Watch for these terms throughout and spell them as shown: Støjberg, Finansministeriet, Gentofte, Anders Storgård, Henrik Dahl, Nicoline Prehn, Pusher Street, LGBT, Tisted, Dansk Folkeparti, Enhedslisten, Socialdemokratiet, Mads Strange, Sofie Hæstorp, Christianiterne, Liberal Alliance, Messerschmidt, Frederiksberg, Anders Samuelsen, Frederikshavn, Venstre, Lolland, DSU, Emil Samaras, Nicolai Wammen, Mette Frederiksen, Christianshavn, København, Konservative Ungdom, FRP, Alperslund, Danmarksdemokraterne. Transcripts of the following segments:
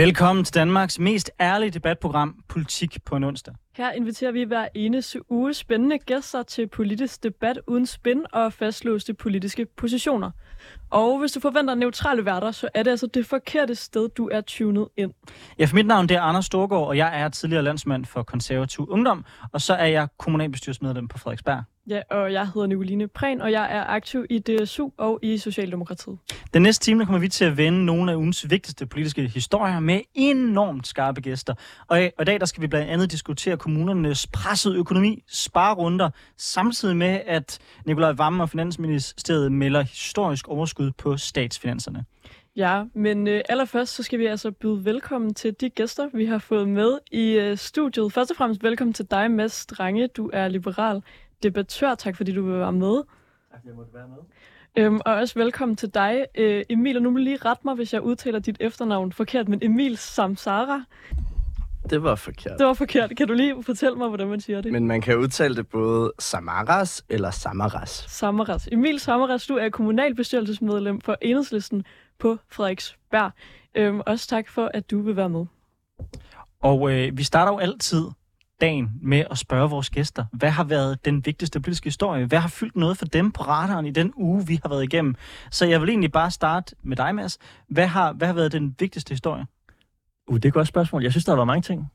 Velkommen til Danmarks mest ærlige debatprogram, Politik på en onsdag. Her inviterer vi hver eneste uge spændende gæster til politisk debat uden spin og fastlåste politiske positioner. Og hvis du forventer neutrale værter, så er det altså det forkerte sted, du er tunet ind. Ja, for mit navn det er Anders Storgård, og jeg er tidligere landsmand for Konservative Ungdom, og så er jeg kommunalbestyrelsesmedlem på Frederiksberg. Ja, og jeg hedder Nicoline Prehn, og jeg er aktiv i DSU og i Socialdemokratiet. Den næste time kommer vi til at vende nogle af ugens vigtigste politiske historier med enormt skarpe gæster. Og i dag der skal vi blandt andet diskutere kommunernes pressede økonomi, sparerunder, samtidig med, at Nicolai Wammen og Finansministeriet melder historisk overskud på statsfinanserne. Ja, men allerførst så skal vi altså byde velkommen til de gæster, vi har fået med i studiet. Først og fremmest velkommen til dig, Mads Strange. Du er liberal debattør. Tak fordi du vil være med. Tak, jeg måtte være med. Og også velkommen til dig, Emil. Og nu må lige rette mig, hvis jeg udtaler dit efternavn forkert, men Emil Samaras. Det var forkert. Det var forkert. Kan du lige fortælle mig, hvordan man siger det? Men man kan udtale det både Samaras eller Samaras. Samaras. Emil Samaras, du er kommunalbestyrelsesmedlem for Enhedslisten på Frederiksberg. Også tak for, at du vil være med. Og vi starter jo altid dagen med at spørge vores gæster, hvad har været den vigtigste politiske historie? Hvad har fyldt noget for dem på radaren i den uge, vi har været igennem? Så jeg vil egentlig bare starte med dig, Mads. Hvad har været den vigtigste historie? Det er et godt spørgsmål. Jeg synes, der har været mange ting.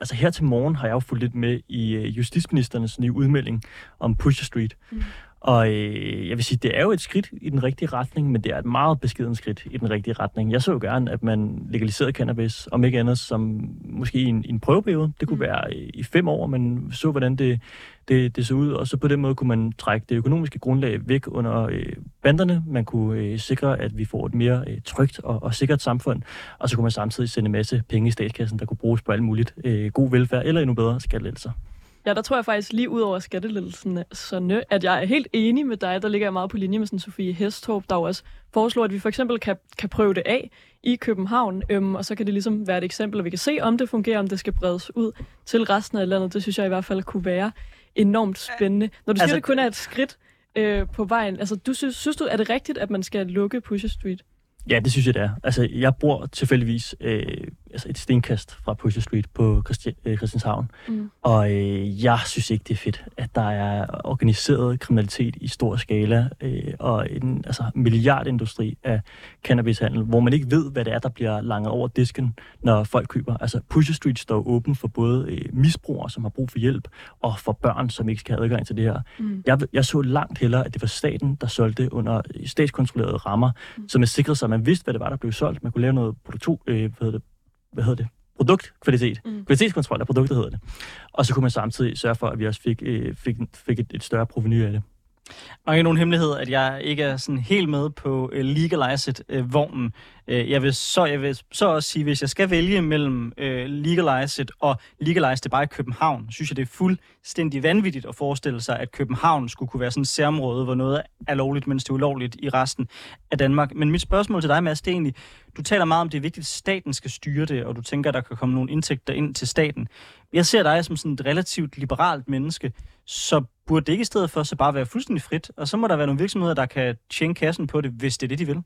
Altså her til morgen har jeg jo fulgt lidt med i justitsministerens nye udmelding om Pusher Street. Mm. Og jeg vil sige, det er jo et skridt i den rigtige retning, men det er et meget beskedent skridt i den rigtige retning. Jeg så jo gerne, at man legaliserede cannabis, om ikke andet som måske i en prøveperiode. Det kunne være i 5 år, men så hvordan det så ud. Og så på den måde kunne man trække det økonomiske grundlag væk under banderne. Man kunne sikre, at vi får et mere trygt og sikkert samfund. Og så kunne man samtidig sende en masse penge i statskassen, der kunne bruges på alt muligt god velfærd eller endnu bedre skattelettelser. Ja, der tror jeg faktisk lige ud over skattelettelsen, at jeg er helt enig med dig. Der ligger jeg meget på linje med sådan Sofie Hæstorp, der også foreslår, at vi for eksempel kan prøve det af i København. Og så kan det ligesom være et eksempel, og vi kan se, om det fungerer, om det skal bredes ud til resten af landet. Det synes jeg i hvert fald kunne være enormt spændende. Når du siger, det kun er et skridt på vejen, altså du synes du, er det rigtigt, at man skal lukke Pusher Street? Ja, det synes jeg, det er. Altså, jeg bor tilfældigvis et stenkast fra Pusher Street på Christianshavn. Mm. Og jeg synes ikke, det er fedt, at der er organiseret kriminalitet i stor skala og en milliardindustri af cannabishandel, hvor man ikke ved, hvad det er, der bliver langet over disken, når folk køber. Altså, Pusher Street står åben for både misbrugere, som har brug for hjælp, og for børn, som ikke skal have adgang til det her. Mm. Jeg så langt hellere, at det var staten, der solgte under statskontrollerede rammer, som er sikret sig, man vidste, hvad det var, der blev solgt. Man kunne lave noget produktkvalitet. Mm. Kvalitetskontrol af produkter hedder det. Og så kunne man samtidig sørge for, at vi også fik et større proveny af det. Og ikke nogen hemmelighed, at jeg ikke er sådan helt med på legalized-vognen. Jeg vil så også sige, hvis jeg skal vælge mellem legalized og legalized det bare i København, synes jeg, det er fuldstændig vanvittigt at forestille sig, at København skulle kunne være sådan et særområde, hvor noget er lovligt, mens det er ulovligt i resten af Danmark. Men mit spørgsmål til dig, Mads, det er egentlig, du taler meget om, det er vigtigt, at staten skal styre det, og du tænker, at der kan komme nogle indtægter ind til staten. Jeg ser dig som sådan et relativt liberalt menneske, så burde det ikke i stedet for så bare være fuldstændig frit, og så må der være nogle virksomheder, der kan tjene kassen på det, hvis det er det, de vil?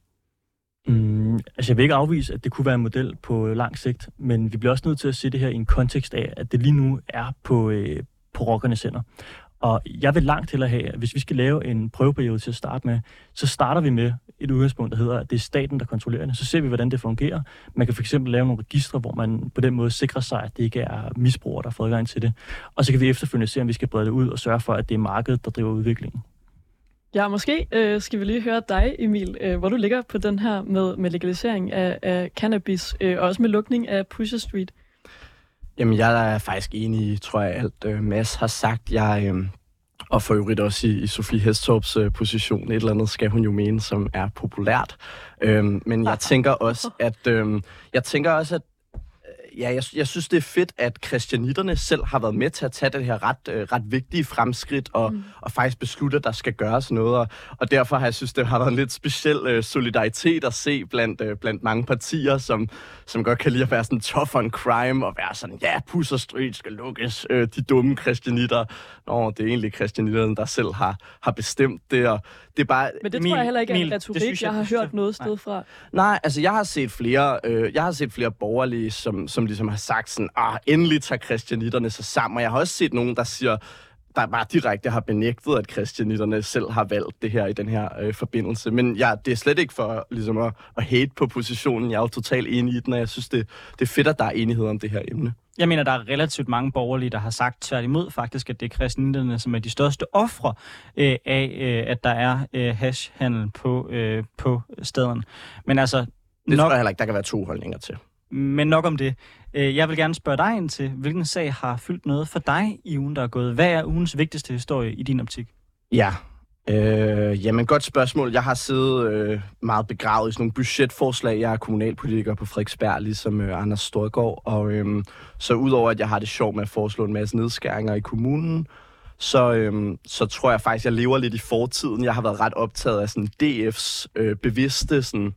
Jeg vil ikke afvise, at det kunne være en model på lang sigt, men vi bliver også nødt til at se det her i en kontekst af, at det lige nu er på rockernes hænder. Og jeg vil langt hellere have, at hvis vi skal lave en prøveperiode til at starte med, så starter vi med et udgangspunkt, der hedder, at det er staten, der kontrollerer det. Så ser vi, hvordan det fungerer. Man kan fx lave nogle registre, hvor man på den måde sikrer sig, at det ikke er misbrugere, der får adgang til det. Og så kan vi efterfølgende se, om vi skal brede det ud og sørge for, at det er markedet, der driver udviklingen. Ja, måske skal vi lige høre dig, Emil, hvor du ligger på den her med legalisering af cannabis, og også med lukning af Pusher Street. Jamen, jeg er faktisk enig i, tror jeg, alt Mads har sagt. Og for øvrigt også i Sofie Hæstorps position. Et eller andet skal hun jo mene, som er populært. Men jeg tænker også, at ja, jeg synes, det er fedt, at Christianiterne selv har været med til at tage det her ret vigtige fremskridt og faktisk beslutte, at der skal gøres noget. Og derfor har jeg synes, det har været en lidt speciel solidaritet at se blandt mange partier, som godt kan lide at være sådan tough on crime og være sådan, ja, Pusher Street skal lukkes, de dumme Christianitter. Nå, det er egentlig Christianitterne, der selv har bestemt det, og det er bare... Men det tror jeg heller ikke er en retorik, jeg har hørt noget sted fra. Nej, altså jeg har set flere borgerlige, som ligesom har sagt sådan, endelig tager Christianitterne sig sammen. Og jeg har også set nogen, der siger, der bare direkte har benægtet, at Christianitterne selv har valgt det her i den her forbindelse. Men det er slet ikke for ligesom at hate på positionen. Jeg er jo totalt enig i den, og jeg synes, det er fedt, at der er enighed om det her emne. Jeg mener, der er relativt mange borgerlige, der har sagt tværtimod faktisk, at det er Christianitterne, som er de største ofre af, at der er hashhandel på staden. Men altså... Det tror jeg heller ikke, der kan være to holdninger til. Men nok om det. Jeg vil gerne spørge dig ind til, hvilken sag har fyldt noget for dig i ugen, der er gået? Hvad er ugens vigtigste historie i din optik? Ja, jamen godt spørgsmål. Jeg har siddet meget begravet i sådan nogle budgetforslag. Jeg er kommunalpolitiker på Frederiksberg, ligesom Anders Storgård. Og så udover, at jeg har det sjovt med at foreslå en masse nedskæringer i kommunen, så tror jeg faktisk, jeg lever lidt i fortiden. Jeg har været ret optaget af sådan DF's bevidste... sådan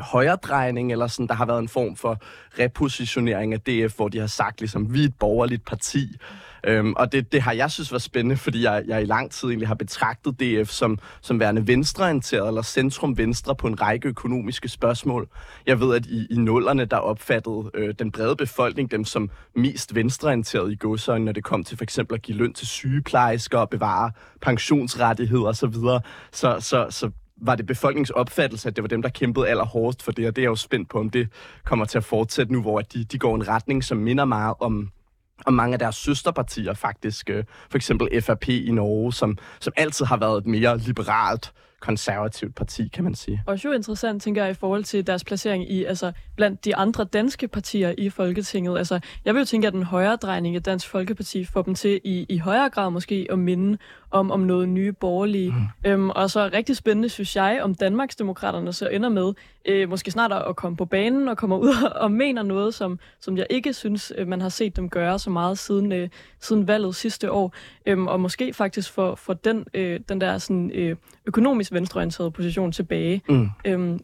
højredrejning, eller sådan, der har været en form for repositionering af DF, hvor de har sagt, ligesom, vi er et borgerligt parti. Og det har jeg synes var spændende, fordi jeg i lang tid egentlig har betragtet DF som værende venstreorienteret eller centrum-venstre på en række økonomiske spørgsmål. Jeg ved, at i nullerne, der opfattede den brede befolkning dem som mest venstreorienteret i godsøjne, når det kom til for eksempel at give løn til sygeplejersker og bevare pensionsrettigheder osv. Så var det befolkningsopfattelse, at det var dem, der kæmpede allerhårdest for det, og det er jeg jo spændt på, om det kommer til at fortsætte nu, hvor de går en retning, som minder meget om mange af deres søsterpartier faktisk. For eksempel FRP i Norge, som altid har været et mere liberalt, konservativt parti, kan man sige. Og jo interessant, tænker jeg, i forhold til deres placering i, altså blandt de andre danske partier i Folketinget. Altså, jeg vil jo tænke, at den højre drejning af Dansk Folkeparti får dem til i højere grad måske at minde om noget nye borgerlige. Og så rigtig spændende, synes jeg, om Danmarksdemokraterne så ender med måske snart at komme på banen og kommer ud og mener noget, som jeg ikke synes, man har set dem gøre så meget siden valget sidste år. Og måske faktisk for den der sådan, økonomisk venstreorienterede position tilbage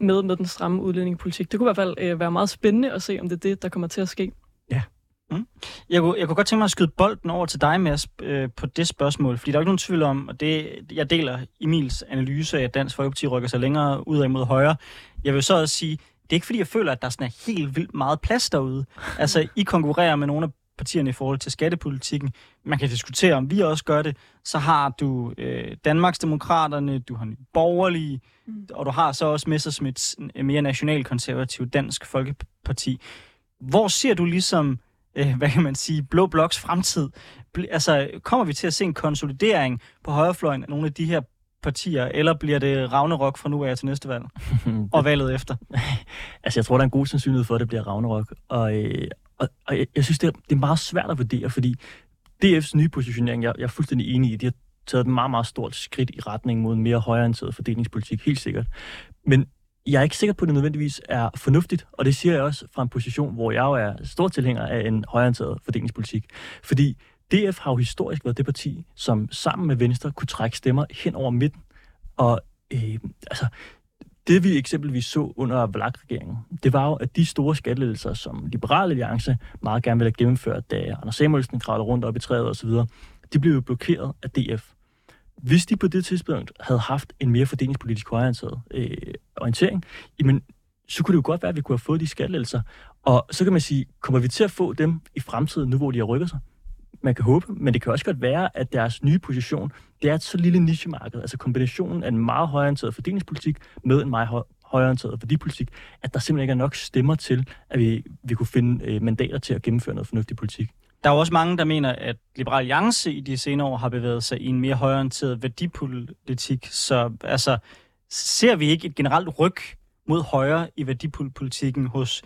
med den stramme udlændingepolitik. Det kunne i hvert fald være meget spændende at se, om det er det, der kommer til at ske. Ja. Jeg kunne godt tænke mig at skyde bolden over til dig, Mads, på det spørgsmål, fordi der er ikke nogen tvivl om, og det, jeg deler Emils analyse af, at Dansk Folkeparti rykker sig længere ud af imod højre. Jeg vil så også sige, det er ikke fordi, jeg føler, at der sådan er helt vildt meget plads derude. Altså, I konkurrerer med nogle af partierne i forhold til skattepolitikken. Man kan diskutere, om vi også gør det. Så har du Danmarksdemokraterne, du har Nye Borgerlige, og du har så også Messerschmidts mere nationalkonservativ Dansk Folkeparti. Hvor ser du ligesom, hvad kan man sige, blå bloks fremtid? Altså, kommer vi til at se en konsolidering på højrefløjen af nogle af de her partier, eller bliver det Ragnarok fra nu af til næste valg? Og valget efter? Altså, jeg tror, der er en god sandsynlighed for, at det bliver Ragnarok. Og jeg synes, det er meget svært at vurdere, fordi DF's nye positionering, jeg er fuldstændig enig i, de har taget et meget, meget stort skridt i retning mod en mere højreorienteret fordelingspolitik, helt sikkert. Men jeg er ikke sikker på, at det nødvendigvis er fornuftigt, og det siger jeg også fra en position, hvor jeg jo er stor tilhænger af en højreorienteret fordelingspolitik. Fordi DF har jo historisk været det parti, som sammen med Venstre kunne trække stemmer hen over midten. Og det vi eksempelvis så under VLAK-regeringen, det var jo, at de store skattelettelser, som Liberal Alliance meget gerne ville have gennemført, da Anders Samuelsen kravlede rundt op i træet osv., de blev jo blokeret af DF. Hvis de på det tidspunkt havde haft en mere fordelingspolitisk højreorienteret orientering, jamen, så kunne det jo godt være, at vi kunne have fået de skattelettelser. Og så kan man sige, kommer vi til at få dem i fremtiden, nu hvor de har rykket sig? Man kan håbe, men det kan også godt være, at deres nye position, det er et så lille nichemarked, altså kombinationen af en meget højreorienteret fordelingspolitik med en meget højreorienteret værdipolitik, at der simpelthen ikke er nok stemmer til, at vi kunne finde mandater til at gennemføre noget fornuftig politik. Der er også mange, der mener, at Liberal Alliance i de senere år har bevæget sig i en mere højreorienteret værdipolitik, så altså, ser vi ikke et generelt ryk mod højre i værdipolitikken hos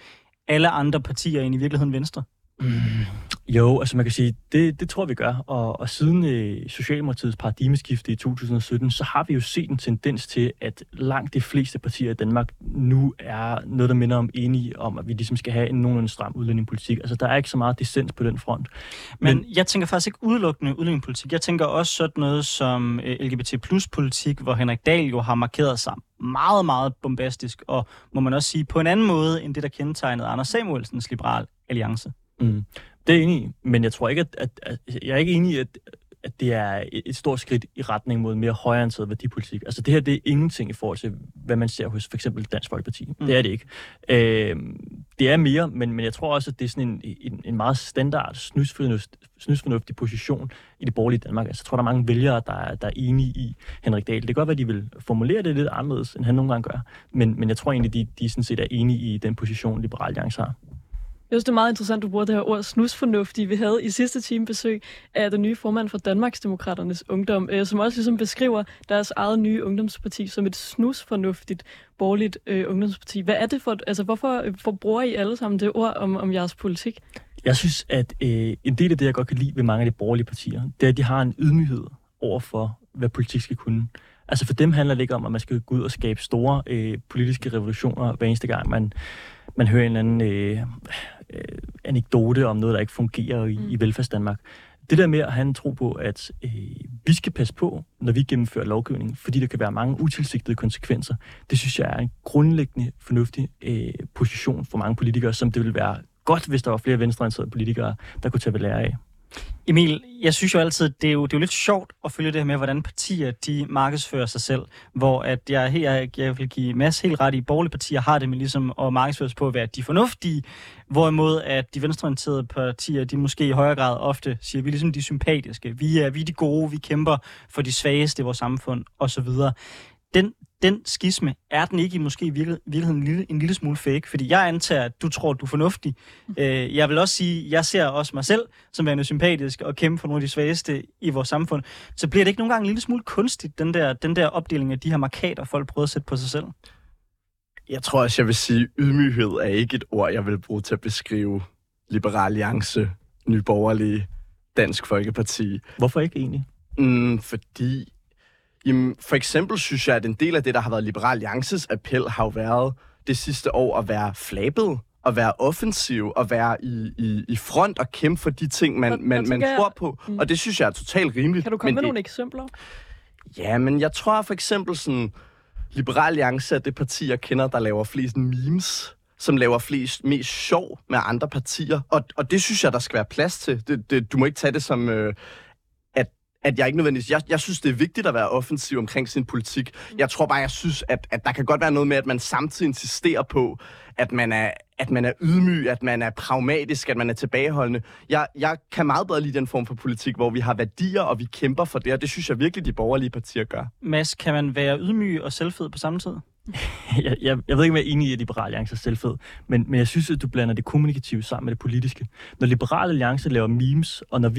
alle andre partier end i virkeligheden Venstre? Jo, altså man kan sige, det tror vi gør. Og siden Socialdemokratiets paradigmeskifte i 2017, så har vi jo set en tendens til, at langt de fleste partier i Danmark nu er noget, der minder om enige om, at vi ligesom skal have en nogenlunde stram udlændingepolitik. Altså der er ikke så meget dissens på den front. Men jeg tænker faktisk ikke udelukkende udlændingepolitik. Jeg tænker også sådan noget som LGBT plus-politik, hvor Henrik Dahl jo har markeret sig meget, meget bombastisk, og må man også sige på en anden måde, end det, der kendetegnede Anders Samuelsens Liberal Alliance. Mm. Det er enig, men jeg tror ikke, jeg er ikke enig i, at det er et stort skridt i retning mod mere højreorienteret værdipolitik. Altså det her, det er ingenting i forhold til, hvad man ser hos for eksempel Dansk Folkeparti. Mm. Det er det ikke. Det er mere, men jeg tror også, at det er sådan en meget standard, snusfornuftig position i det borgerlige Danmark. Altså jeg tror, der er mange vælgere, der er enige i Henrik Dahl. Det kan godt være, at de vil formulere det lidt anderledes, end han nogle gange gør. Men jeg tror egentlig, de sådan set er enige i den position, Liberal Alliance har. Jeg synes, det er meget interessant, du bruger det her ord snusfornuftige. Vi havde i sidste time besøg af den nye formand for Danmarksdemokraternes Ungdom, som også ligesom beskriver deres eget nye ungdomsparti som et snusfornuftigt borgerligt ungdomsparti. Hvad er det for, altså hvorfor bruger I alle sammen det ord om jeres politik? Jeg synes, at en del af det, jeg godt kan lide ved mange af de borgerlige partier, det er, at de har en ydmyghed over for, hvad politik skal kunne. Altså for dem handler det ikke om, at man skal gå ud og skabe store politiske revolutioner hver eneste gang, man hører en eller anden anekdote om noget, der ikke fungerer i velfærdsdanmark. Det der med at have en tro på, at vi skal passe på, når vi gennemfører lovgivningen, fordi der kan være mange utilsigtede konsekvenser, det synes jeg er en grundlæggende fornuftig position for mange politikere, som det ville være godt, hvis der var flere venstreorienterede politikere, der kunne tage ved lære af. Emil, jeg synes jo altid, det er jo lidt sjovt at følge det her med, hvordan partier de markedsfører sig selv, hvor at jeg vil give Mads helt ret i, borgerlige partier har det med ligesom at markedsføre sig på at være de fornuftige, hvorimod at de venstreorienterede partier, de måske i højere grad ofte siger, vi er ligesom de sympatiske, vi er de gode, vi kæmper for de svageste i vores samfund osv. Den skisme, er den ikke måske i virkeligheden en lille smule fake? Fordi jeg antager, at du tror, at du er fornuftig. Jeg vil også sige, at jeg ser også mig selv som værende sympatisk og kæmpe for nogle af de svageste i vores samfund. Så bliver det ikke nogle gange en lille smule kunstigt, den der opdeling af de her markader, folk prøver at sætte på sig selv? Jeg tror også, jeg vil sige, at ydmyghed er ikke et ord, jeg vil bruge til at beskrive Liberal Alliance, Nye Borgerlige, Dansk Folkeparti. Hvorfor ikke egentlig? Fordi... Jamen, for eksempel synes jeg, at en del af det, der har været Liberal Alliances appel, har jo været det sidste år at være flabet, at være offensiv, at være i front og kæmpe for de ting, man tror på. Og det synes jeg er totalt rimeligt. Kan du komme med nogle eksempler? Ja, men jeg tror for eksempel, sådan Liberal Alliance er det parti, jeg kender, der laver flest memes, som laver mest sjov med andre partier. Og det synes jeg, der skal være plads til. Du må ikke tage det som... at jeg ikke nødvendigvis... Jeg synes, det er vigtigt at være offensiv omkring sin politik. Jeg tror bare, jeg synes, at der kan godt være noget med, at man samtidig insisterer på, at man er ydmyg, at man er pragmatisk, at man er tilbageholdende. Jeg kan meget bedre lide den form for politik, hvor vi har værdier, og vi kæmper for det, og det synes jeg virkelig, de borgerlige partier gør. Mads, kan man være ydmyg og selvfed på samme tid? Jeg ved ikke, om jeg er enig i, at Liberal Alliance er selvfed, men jeg synes, at du blander det kommunikative sammen med det politiske. Når Liberal Alliance laver memes, og når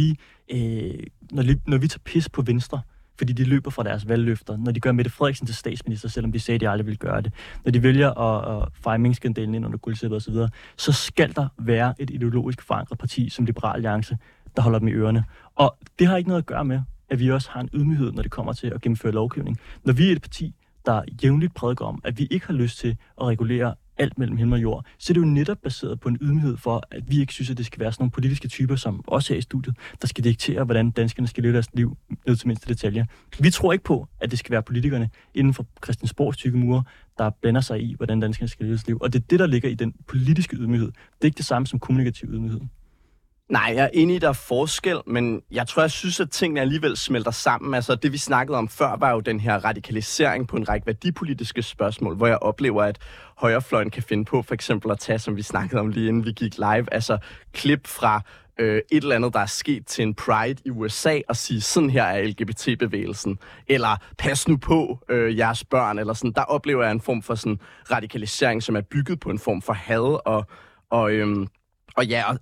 vi tager pis på Venstre, fordi de løber fra deres valgløfter, når de gør Mette Frederiksen til statsminister, selvom de sagde, at de aldrig ville gøre det, når de vælger at feje minkskandalen ind under guldsæppet osv., så skal der være et ideologisk forankret parti som Liberal Alliance, der holder dem i ørerne. Og det har ikke noget at gøre med, at vi også har en ydmyghed, når det kommer til at gennemføre lovgivning. Når vi er et parti, der jævnligt prædiker om, at vi ikke har lyst til at regulere alt mellem himmel og jord, så er det jo netop baseret på en ydmyghed for, at vi ikke synes, at det skal være sådan nogle politiske typer, som også er i studiet, der skal diktere, hvordan danskerne skal leve deres liv ned til mindste detaljer. Vi tror ikke på, at det skal være politikerne inden for Christiansborgs tykke mure, der blander sig i, hvordan danskerne skal leve deres liv. Og det er det, der ligger i den politiske ydmyghed. Det er ikke det samme som kommunikativ ydmyghed. Nej, jeg er enig i, der er forskel, men jeg tror, jeg synes, at tingene alligevel smelter sammen. Altså, det vi snakkede om før, var jo den her radikalisering på en række værdipolitiske spørgsmål, hvor jeg oplever, at højrefløjen kan finde på for eksempel at tage, som vi snakkede om lige inden vi gik live, altså klip fra et eller andet, der er sket til en pride i USA, og sige, sådan her er LGBT-bevægelsen, eller pas nu på jeres børn, eller sådan. Der oplever jeg en form for sådan radikalisering, som er bygget på en form for had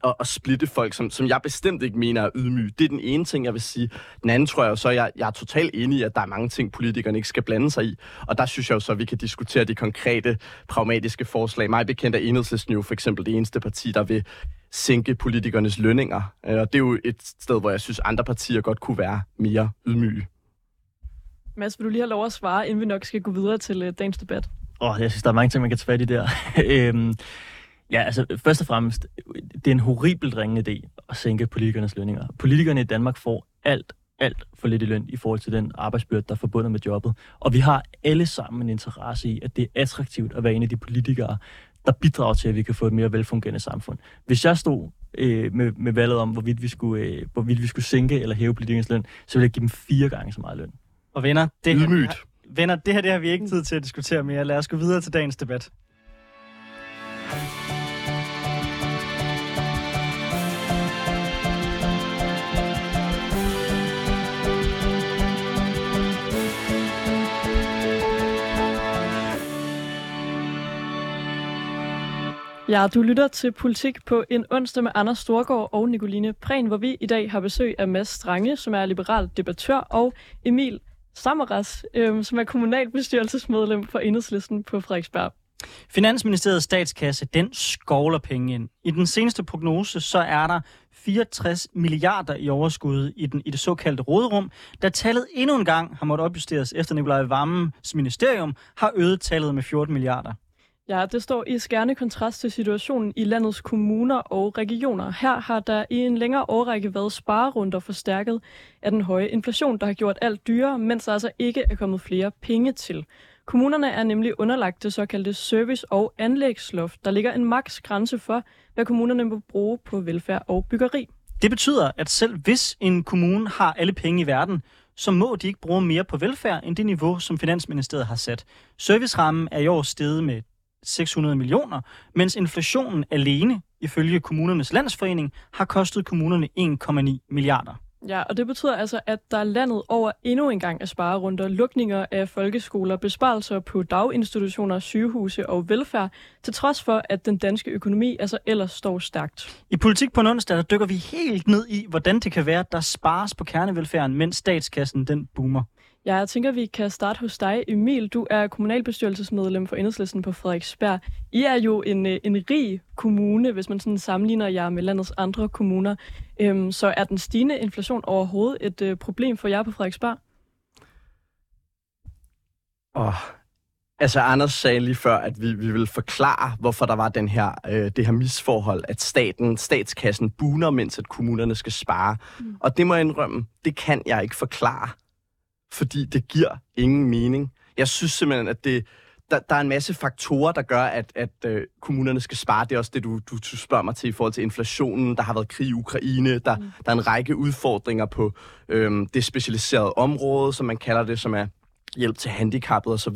og splitte folk, som jeg bestemt ikke mener er ydmyge. Det er den ene ting, jeg vil sige. Den anden tror jeg så, jeg er totalt enig i, at der er mange ting, politikerne ikke skal blande sig i. Og der synes jeg jo så, at vi kan diskutere de konkrete, pragmatiske forslag. Mig bekendt er Enhedslisten jo for eksempel det eneste parti, der vil sænke politikernes lønninger. Og det er jo et sted, hvor jeg synes, andre partier godt kunne være mere ydmyge. Mads, vil du lige have lov at svare, inden vi nok skal gå videre til dagens debat? Jeg synes, der er mange ting, man kan tage fat i der. Ja, altså først og fremmest, det er en horribelt ringende idé at sænke politikernes lønninger. Politikerne i Danmark får alt for lidt i løn i forhold til den arbejdsbyrde, der er forbundet med jobbet. Og vi har alle sammen en interesse i, at det er attraktivt at være en af de politikere, der bidrager til, at vi kan få et mere velfungerende samfund. Hvis jeg stod med valget om, hvorvidt vi skulle sænke eller hæve politikernes løn, så ville jeg give dem 4 gange så meget løn. Og venner, det her har vi ikke tid til at diskutere mere. Lad os gå videre til dagens debat. Ja, du lytter til Politik på en onsdag med Anders Storgård og Nicoline Prehn, hvor vi i dag har besøg af Mads Strange, som er liberal debattør, og Emil Samaras, som er kommunalbestyrelsesmedlem for Enhedslisten på Frederiksberg. Finansministeriets statskasse, den skovler penge ind. I den seneste prognose, så er der 64 milliarder i overskud i det såkaldte råderum, da tallet endnu en gang har måttet opjusteres efter Nicolai Wammens ministerium har øget tallet med 14 milliarder. Ja, det står i skærende kontrast til situationen i landets kommuner og regioner. Her har der i en længere årrække været sparerunder forstærket af den høje inflation, der har gjort alt dyrere, mens der altså ikke er kommet flere penge til. Kommunerne er nemlig underlagt det såkaldte service- og anlægsloft, der ligger en maksgrænse for, hvad kommunerne må bruge på velfærd og byggeri. Det betyder, at selv hvis en kommune har alle penge i verden, så må de ikke bruge mere på velfærd end det niveau, som Finansministeriet har sat. Servicerammen er i år steget med 600 millioner, mens inflationen alene, ifølge kommunernes landsforening, har kostet kommunerne 1,9 milliarder. Ja, og det betyder altså, at der landet over endnu en gang er sparerunder, lukninger af folkeskoler, besparelser på daginstitutioner, sygehuse og velfærd, til trods for, at den danske økonomi altså ellers står stærkt. I Politik på en onsdag, der dykker vi helt ned i, hvordan det kan være, at der spares på kernevelfærden, mens statskassen den boomer. Ja, jeg tænker, vi kan starte hos dig, Emil. Du er kommunalbestyrelsesmedlem for Enhedslisten på Frederiksberg. I er jo en rig kommune, hvis man sådan sammenligner jer med landets andre kommuner. Så er den stigende inflation overhovedet et problem for jer på Frederiksberg? Altså, Anders sagde lige før, at vi vil forklare, hvorfor der var det her misforhold, at statskassen buner, mens at kommunerne skal spare. Mm. Og det må jeg indrømme, det kan jeg ikke forklare. Fordi det giver ingen mening. Jeg synes simpelthen, at der er en masse faktorer, der gør, at kommunerne skal spare. Det er også det, du spørger mig til i forhold til inflationen. Der har været krig i Ukraine. Der er en række udfordringer på det specialiserede område, som man kalder det, som er hjælp til handicappede osv.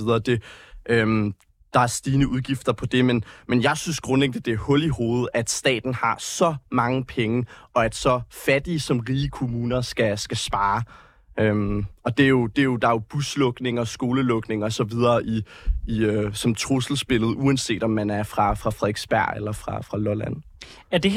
Der er stigende udgifter på det, men jeg synes grundlæggende, det er hul i hovedet, at staten har så mange penge, og at så fattige som rige kommuner skal spare. Og der er jo buslukninger, skolelukninger og så videre som trusselsbillede, uanset om man er fra Frederiksberg eller fra Lolland. Er det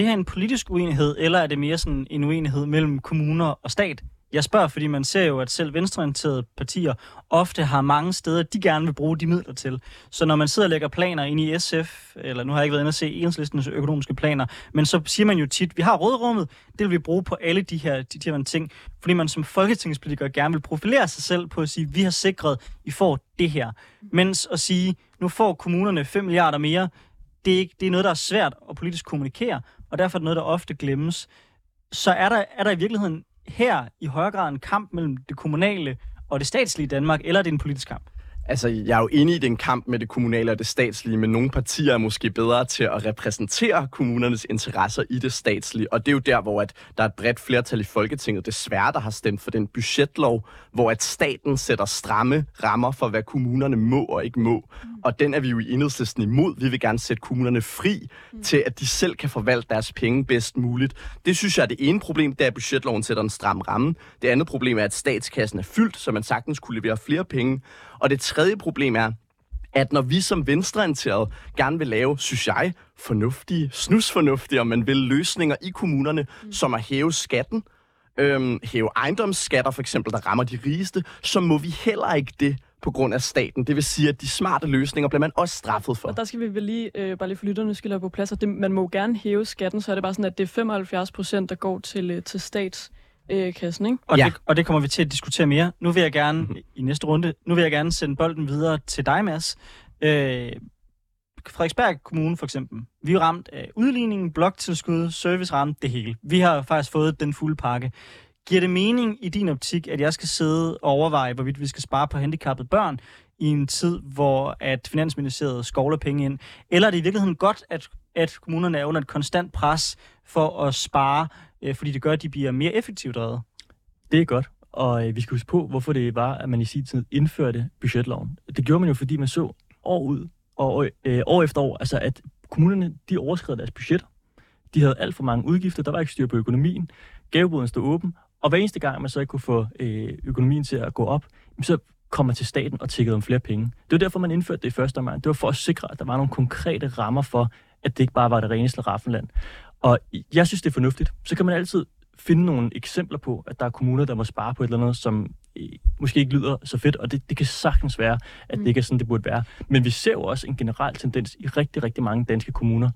her en politisk uenighed, eller er det mere sådan en uenighed mellem kommuner og stat? Jeg spørger, fordi man ser jo, at selv venstreorienterede partier ofte har mange steder, de gerne vil bruge de midler til. Så når man sidder og lægger planer ind i SF, eller nu har jeg ikke været inde og se Enhedslistens økonomiske planer, men så siger man jo tit, vi har rådrummet, det vil vi bruge på alle de her ting, fordi man som folketingspolitiker gerne vil profilere sig selv på at sige, vi har sikret, I får det her. Mens at sige, nu får kommunerne 5 milliarder mere, det er noget, der er svært at politisk kommunikere, og derfor er det noget, der ofte glemmes. Så er der i virkeligheden her i højere grad en kamp mellem det kommunale og det statslige Danmark, eller er det en politisk kamp? Altså, jeg er jo inde i den kamp med det kommunale og det statslige, men nogle partier er måske bedre til at repræsentere kommunernes interesser i det statslige, og det er jo der, hvor at der er et bredt flertal i Folketinget, desværre, der har stemt for den budgetlov, hvor at staten sætter stramme rammer for, hvad kommunerne må og ikke må, og den er vi jo i Enhedslisten imod. Vi vil gerne sætte kommunerne fri til, at de selv kan forvalte deres penge bedst muligt. Det synes jeg er det ene problem, det er, at budgetloven sætter en stram ramme. Det andet problem er, at statskassen er fyldt, så man sagtens kunne levere flere penge. Og det tredje problem er, at når vi som venstreorienterede gerne vil lave, synes jeg, snusfornuftige, om man vil, løsninger i kommunerne, som at hæve skatten, hæve ejendomsskatter for eksempel, der rammer de rigeste, så må vi heller ikke det på grund af staten. Det vil sige, at de smarte løsninger bliver man også straffet for. Og der skal vi vel lige, bare lige for lytterne, skal lave på plads, at man må gerne hæve skatten, så er det bare sådan, at det er 75%, der går til statskassen, ikke? Og, ja. Det kommer vi til at diskutere mere. Nu vil jeg gerne, i næste runde, sende bolden videre til dig, Mads. Frederiksberg Kommune for eksempel. Vi er ramt af udligningen, bloktilskud, serviceramme, det hele. Vi har faktisk fået den fulde pakke. Giver det mening i din optik, at jeg skal sidde og overveje, hvorvidt vi skal spare på handicappede børn i en tid, hvor at Finansministeriet skovler penge ind? Eller er det i virkeligheden godt, at kommunerne er under et konstant pres for at spare, fordi det gør, at de bliver mere effektivt drevet? Det er godt, og vi skal huske på, hvorfor det var, at man i sin tid indførte budgetloven. Det gjorde man jo, fordi man så år ud og år efter år, altså at kommunerne, de overskred deres budgetter. De havde alt for mange udgifter, der var ikke styr på økonomien, gaveboden stod åben, og hver eneste gang, man så ikke kunne få økonomien til at gå op, så kom man til staten og tikkede om flere penge. Det var derfor, man indførte det i første omgang. Det var for at sikre, at der var nogle konkrete rammer for, at det ikke bare var det rene slaraffenland. Og jeg synes, det er fornuftigt. Så kan man altid finde nogle eksempler på, at der er kommuner, der må spare på et eller andet, som måske ikke lyder så fedt, og det kan sagtens være, at det ikke er sådan, det burde være. Men vi ser jo også en generel tendens i rigtig, rigtig mange danske kommuner,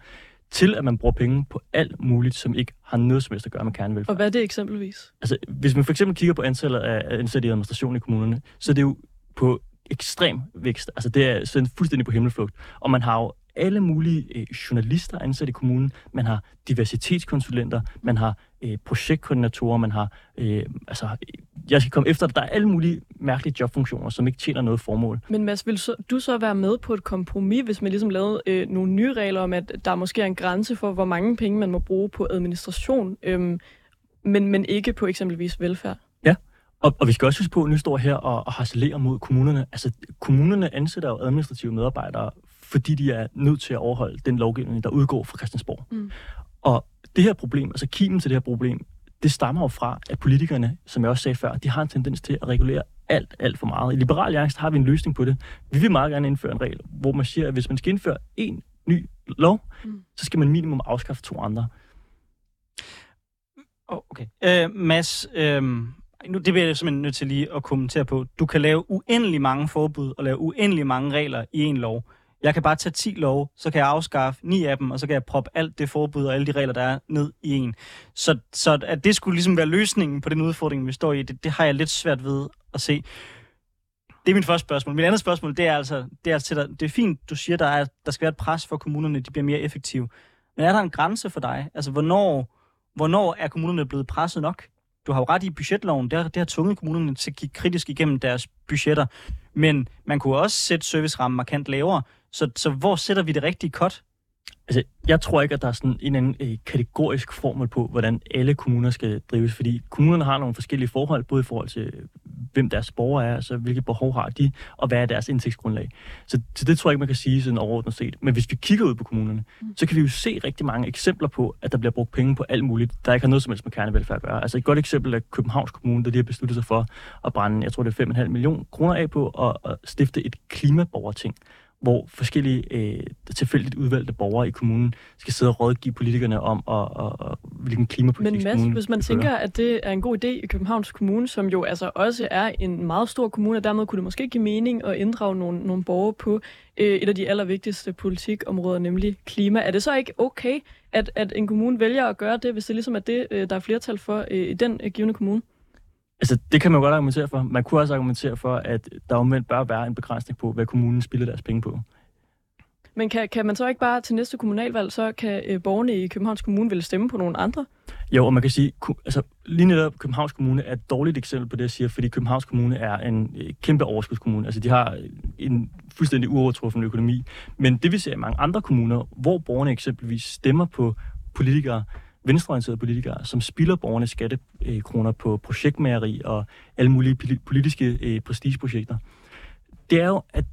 til at man bruger penge på alt muligt, som ikke har noget som helst at gøre med kernevelfærd. Og hvad er det eksempelvis? Altså, hvis man for eksempel kigger på antallet af ansatte i administration i kommunerne, så er det jo på ekstrem vækst. Altså, det er sådan fuldstændig på himmelflugt. Og man har jo alle mulige journalister ansat i kommunen. Man har diversitetskonsulenter, man har projektkoordinatorer, man har... jeg skal komme efter det. Der er alle mulige mærkelige jobfunktioner, som ikke tjener noget formål. Men Mads, vil du så være med på et kompromis, hvis man ligesom lavede nogle nye regler om, at der måske er en grænse for, hvor mange penge man må bruge på administration, men ikke på eksempelvis velfærd? Ja. Og vi skal også huske på, at nu står her og harcelerer mod kommunerne. Altså, kommunerne ansætter jo administrative medarbejdere, fordi de er nødt til at overholde den lovgivning, der udgår fra Christiansborg. Mm. Og det her problem, altså kimen til det her problem, det stammer jo fra, at politikerne, som jeg også sagde før, de har en tendens til at regulere alt for meget. I Liberal Alliance har vi en løsning på det. Vi vil meget gerne indføre en regel, hvor man siger, at hvis man skal indføre en ny lov, så skal man minimum afskaffe 2 andre. Okay. Mads... Nu, det bliver jeg simpelthen nødt til lige at kommentere på. Du kan lave uendelig mange forbud og lave uendelig mange regler i en lov. Jeg kan bare tage 10 love, så kan jeg afskaffe 9 af dem, og så kan jeg proppe alt det forbud og alle de regler, der er, ned i en. Så at det skulle ligesom være løsningen på den udfordring, vi står i, det har jeg lidt svært ved at se. Det er mit første spørgsmål. Mit andet spørgsmål, det er altså til dig. Det er fint, du siger, der skal være et pres for kommunerne, de bliver mere effektive. Men er der en grænse for dig? Altså, hvornår er kommunerne blevet presset nok? Du har jo ret i budgetloven, det har tvunget kommunerne til at kigge kritisk igennem deres budgetter. Men man kunne også sætte servicerammen markant lavere. Så hvor sætter vi det rigtige cut? Altså, jeg tror ikke, at der er sådan en anden kategorisk formel på, hvordan alle kommuner skal drives. Fordi kommunerne har nogle forskellige forhold, både i forhold til, hvem deres borgere er, altså hvilke behov har de, og hvad er deres indtægtsgrundlag. Så det tror jeg ikke, man kan sige sådan overordnet set. Men hvis vi kigger ud på kommunerne, så kan vi jo se rigtig mange eksempler på, at der bliver brugt penge på alt muligt, der ikke har noget som helst med kernevelfærd at gøre. Altså et godt eksempel er Københavns Kommune, der lige har besluttet sig for at brænde, jeg tror det er 5,5 mio. kroner af på at stifte et klimaborgerting, hvor forskellige tilfældigt udvalgte borgere i kommunen skal sidde og rådgive politikerne om, og hvilken klimapolitik kommunen skal føre. Men Mads, hvis man tænker, at det er en god idé i Københavns Kommune, som jo altså også er en meget stor kommune, og dermed kunne det måske give mening at inddrage nogle borgere på et af de allervigtigste politikområder, nemlig klima. Er det så ikke okay, at en kommune vælger at gøre det, hvis det ligesom er det, der er flertal for i den givende kommune? Altså, det kan man jo godt argumentere for. Man kunne også argumentere for, at der omvendt bør være en begrænsning på, hvad kommunen spiller deres penge på. Men kan man så ikke bare til næste kommunalvalg, så kan borgerne i Københavns Kommune ville stemme på nogle andre? Jo, og man kan sige, altså lige netop Københavns Kommune er et dårligt eksempel på det, jeg siger, fordi Københavns Kommune er en kæmpe overskudskommune. Altså, de har en fuldstændig uovertruffen økonomi. Men det vi ser i mange andre kommuner, hvor borgerne eksempelvis stemmer på politikere, venstreorienterede politikere, som spilder borgernes skattekroner på projektmageri og alle mulige politiske prestigeprojekter, det er jo, at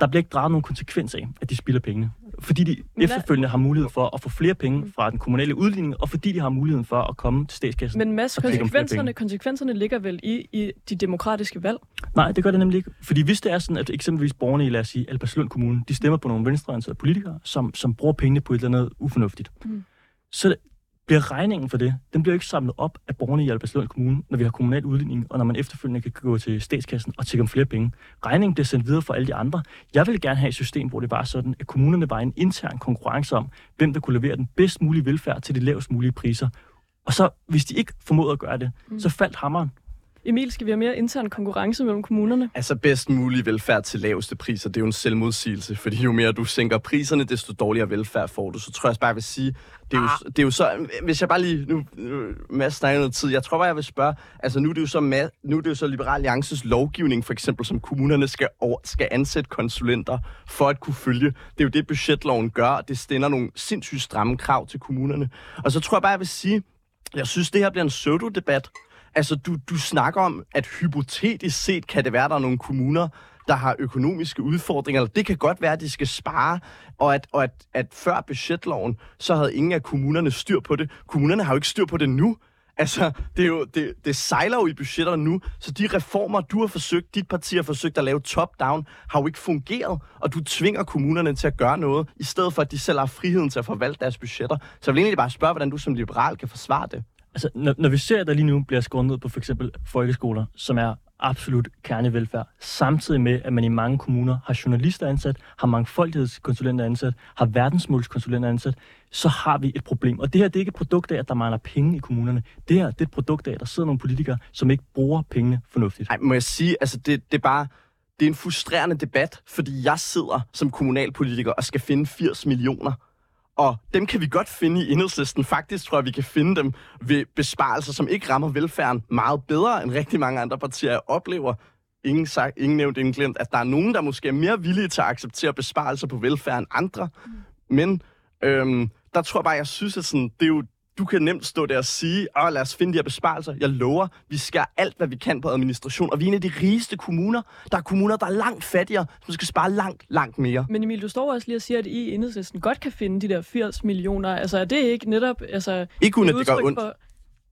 der bliver ikke draget nogen konsekvens af, at de spilder pengene. Fordi de efterfølgende har mulighed for at få flere penge fra den kommunale udligning, og fordi de har muligheden for at komme til statskassen. Men Mads, konsekvenserne ligger vel i de demokratiske valg? Nej, det gør det nemlig ikke. Fordi hvis det er sådan, at eksempelvis borgerne i, lad os sige, Alperslund Kommune, de stemmer på nogle venstreorienterede politikere, som bruger pengene på et eller andet ufornuftigt, så bliver regningen for det, den bliver ikke samlet op af borgerne i Alperslund Kommune, når vi har kommunal udligning, og når man efterfølgende kan gå til statskassen og tjekke om flere penge. Regningen bliver sendt videre for alle de andre. Jeg ville gerne have et system, hvor det var sådan, at kommunerne var i en intern konkurrence om, hvem der kunne levere den bedst mulige velfærd til de lavest mulige priser. Og så, hvis de ikke formåede at gøre det, så faldt hammeren. Emil, skal vi have mere intern konkurrence mellem kommunerne? Altså bedst mulig velfærd til laveste priser, det er jo en selvmodsigelse, fordi jo mere du sænker priserne, desto dårligere velfærd får du. Så tror jeg bare, jeg vil sige, det er jo så... Hvis jeg bare lige... Nu Mads snakker noget tid. Jeg tror bare, jeg vil spørge... Altså nu er det jo så Liberal Alliances lovgivning, for eksempel, som kommunerne skal ansætte konsulenter for at kunne følge. Det er jo det, budgetloven gør. Det stiller nogle sindssygt stramme krav til kommunerne. Og så tror jeg bare, jeg vil sige... Jeg synes, det her bliver en pseudo-debat. Altså, du snakker om, at hypotetisk set kan det være, der er nogle kommuner, der har økonomiske udfordringer, eller det kan godt være, at de skal spare, og at før budgetloven, så havde ingen af kommunerne styr på det. Kommunerne har jo ikke styr på det nu. Altså, det sejler jo i budgetterne nu, så de reformer, dit parti har forsøgt at lave top-down, har jo ikke fungeret, og du tvinger kommunerne til at gøre noget, i stedet for, at de selv har friheden til at forvalte deres budgetter. Så jeg vil egentlig bare spørge, hvordan du som liberal kan forsvare det. Altså, når vi ser, at der lige nu bliver skåret ned på for eksempel folkeskoler, som er absolut kernevelfærd, samtidig med, at man i mange kommuner har journalister ansat, har mangfoldighedskonsulenter ansat, har verdensmålskonsulenter ansat, så har vi et problem. Og det her, det er ikke et produkt af, at der mangler penge i kommunerne. Det her, det er et produkt af, at der sidder nogle politikere, som ikke bruger pengene fornuftigt. Nej, må jeg sige, altså det er bare... Det er en frustrerende debat, fordi jeg sidder som kommunalpolitiker og skal finde 80 millioner. Og dem kan vi godt finde i Enhedslisten. Faktisk tror jeg, vi kan finde dem ved besparelser, som ikke rammer velfærden meget bedre, end rigtig mange andre partier. Jeg oplever, ingen nævnt, ingen glemt, at der er nogen, der måske er mere villige til at acceptere besparelser på velfærd end andre. Men der tror jeg bare, jeg synes, at sådan, det er jo, du kan nemt stå der og sige, lad os finde de her besparelser. Jeg lover, vi skærer alt, hvad vi kan på administration. Og vi er en af de rigeste kommuner. Der er kommuner, der er langt fattigere, som skal spare langt, langt mere. Men Emil, du står også lige og siger, at I Enhedslisten godt kan finde de der 80 millioner. Altså, er det ikke netop... Altså, ikke uden, at det gør ondt.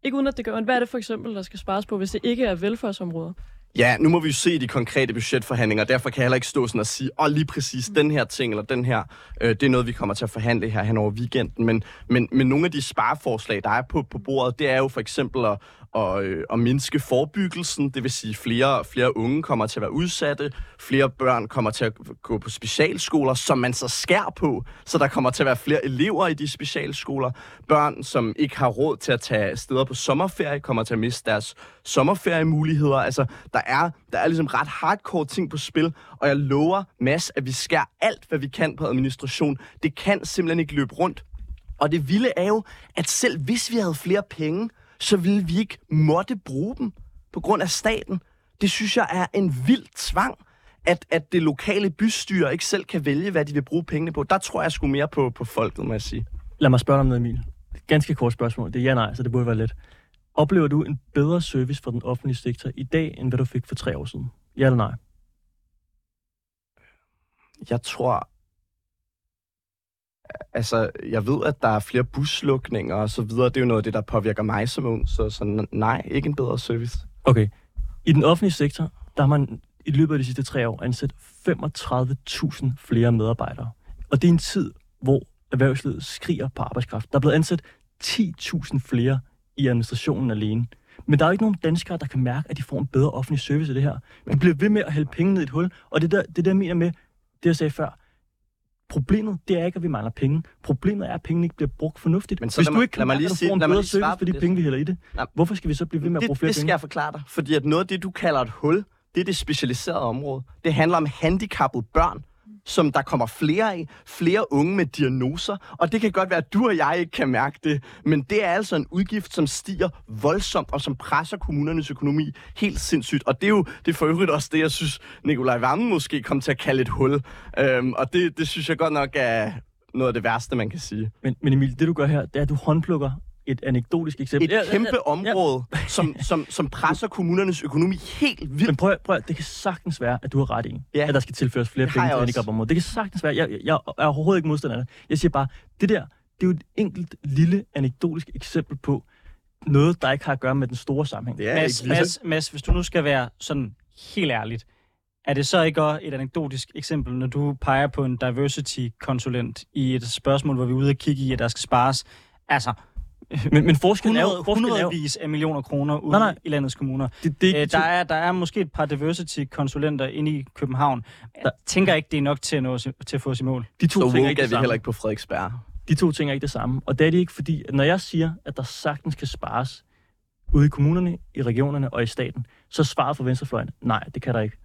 Ikke uden, at det gør ondt. Hvad er det for eksempel, der skal spares på, hvis det ikke er velfærdsområder? Ja, nu må vi jo se de konkrete budgetforhandlinger, derfor kan jeg heller ikke stå sådan og sige, lige præcis den her ting eller den her, det er noget, vi kommer til at forhandle her hen over weekenden. Men nogle af de spareforslag, der er på bordet, det er jo for eksempel at mindske forebyggelsen, det vil sige, flere unge kommer til at være udsatte, flere børn kommer til at gå på specialskoler, som man så skærer på, så der kommer til at være flere elever i de specialskoler. Børn, som ikke har råd til at tage steder på sommerferie, kommer til at miste deres sommerferiemuligheder. Altså, der er ligesom ret hardcore ting på spil, og jeg lover, Mads, at vi skærer alt, hvad vi kan på administration. Det kan simpelthen ikke løbe rundt. Og det vilde er jo, at selv hvis vi havde flere penge, så ville vi ikke måtte bruge dem på grund af staten. Det synes jeg er en vild tvang, at det lokale bystyre ikke selv kan vælge, hvad de vil bruge pengene på. Der tror jeg sgu mere på folket, må jeg sige. Lad mig spørge dig om noget, Emil. Ganske kort spørgsmål. Det er ja-nej, så det burde være let. Oplever du en bedre service for den offentlige sektor i dag, end hvad du fik for 3 år siden? Ja eller nej? Jeg tror... Altså, jeg ved, at der er flere buslukninger og så videre. Det er jo noget af det, der påvirker mig som ung. Så nej, ikke en bedre service. Okay. I den offentlige sektor, der har man i løbet af de sidste 3 år ansat 35.000 flere medarbejdere. Og det er en tid, hvor erhvervslivet skriger på arbejdskraft. Der er blevet ansat 10.000 flere i administrationen alene. Men der er jo ikke nogen danskere, der kan mærke, at de får en bedre offentlig service af det her. De bliver ved med at hælde penge ned i et hul. Og det der mener med, det jeg sagde før, problemet, det er ikke, at vi mangler penge. Problemet er, at pengene ikke bliver brugt fornuftigt. Men så hvis du ikke kan mærke, at du får en bedre service for de penge, vi hælder i det, hvorfor skal vi så blive ved med at bruge flere penge? Det skal jeg forklare dig. Fordi at noget af det, du kalder et hul, det er det specialiserede område. Det handler om handicappede børn, som der kommer flere af, flere unge med diagnoser, og det kan godt være, at du og jeg ikke kan mærke det, men det er altså en udgift, som stiger voldsomt, og som presser kommunernes økonomi helt sindssygt, og det er jo det for øvrigt også det, jeg synes, Nicolai Wammen måske kom til at kalde et hul, og det synes jeg godt nok er noget af det værste, man kan sige. Men Emil, det du gør her, det er, at du håndplukker et anekdotisk eksempel. Et kæmpe område, ja. som presser kommunernes økonomi helt vildt. Men prøv, det kan sagtens være, at du har ret i, at der skal tilføres flere penge til handicapområdet. Det kan sagtens være. Jeg er overhovedet ikke modstander af det. Jeg siger bare, det der, det er jo et enkelt lille anekdotisk eksempel på noget, der ikke har at gøre med den store sammenhæng. Mads, hvis du nu skal være sådan helt ærligt, er det så ikke et anekdotisk eksempel, når du peger på en diversity-konsulent i et spørgsmål, hvor vi er ude og kigge i, at der skal spares? Altså, Men forskellen er jo... Hundredvis af millioner kroner ude i landets kommuner. Der er måske et par diversity-konsulenter inde i København. Jeg tænker ikke, det er nok til at få os i mål. De to ting er ikke det samme. Heller ikke på Frederiksberg. De to ting er ikke det samme. Og det er det ikke, fordi når jeg siger, at der sagtens kan spares ude i kommunerne, i regionerne og i staten, så svarer for venstrefløjen, nej, det kan der ikke.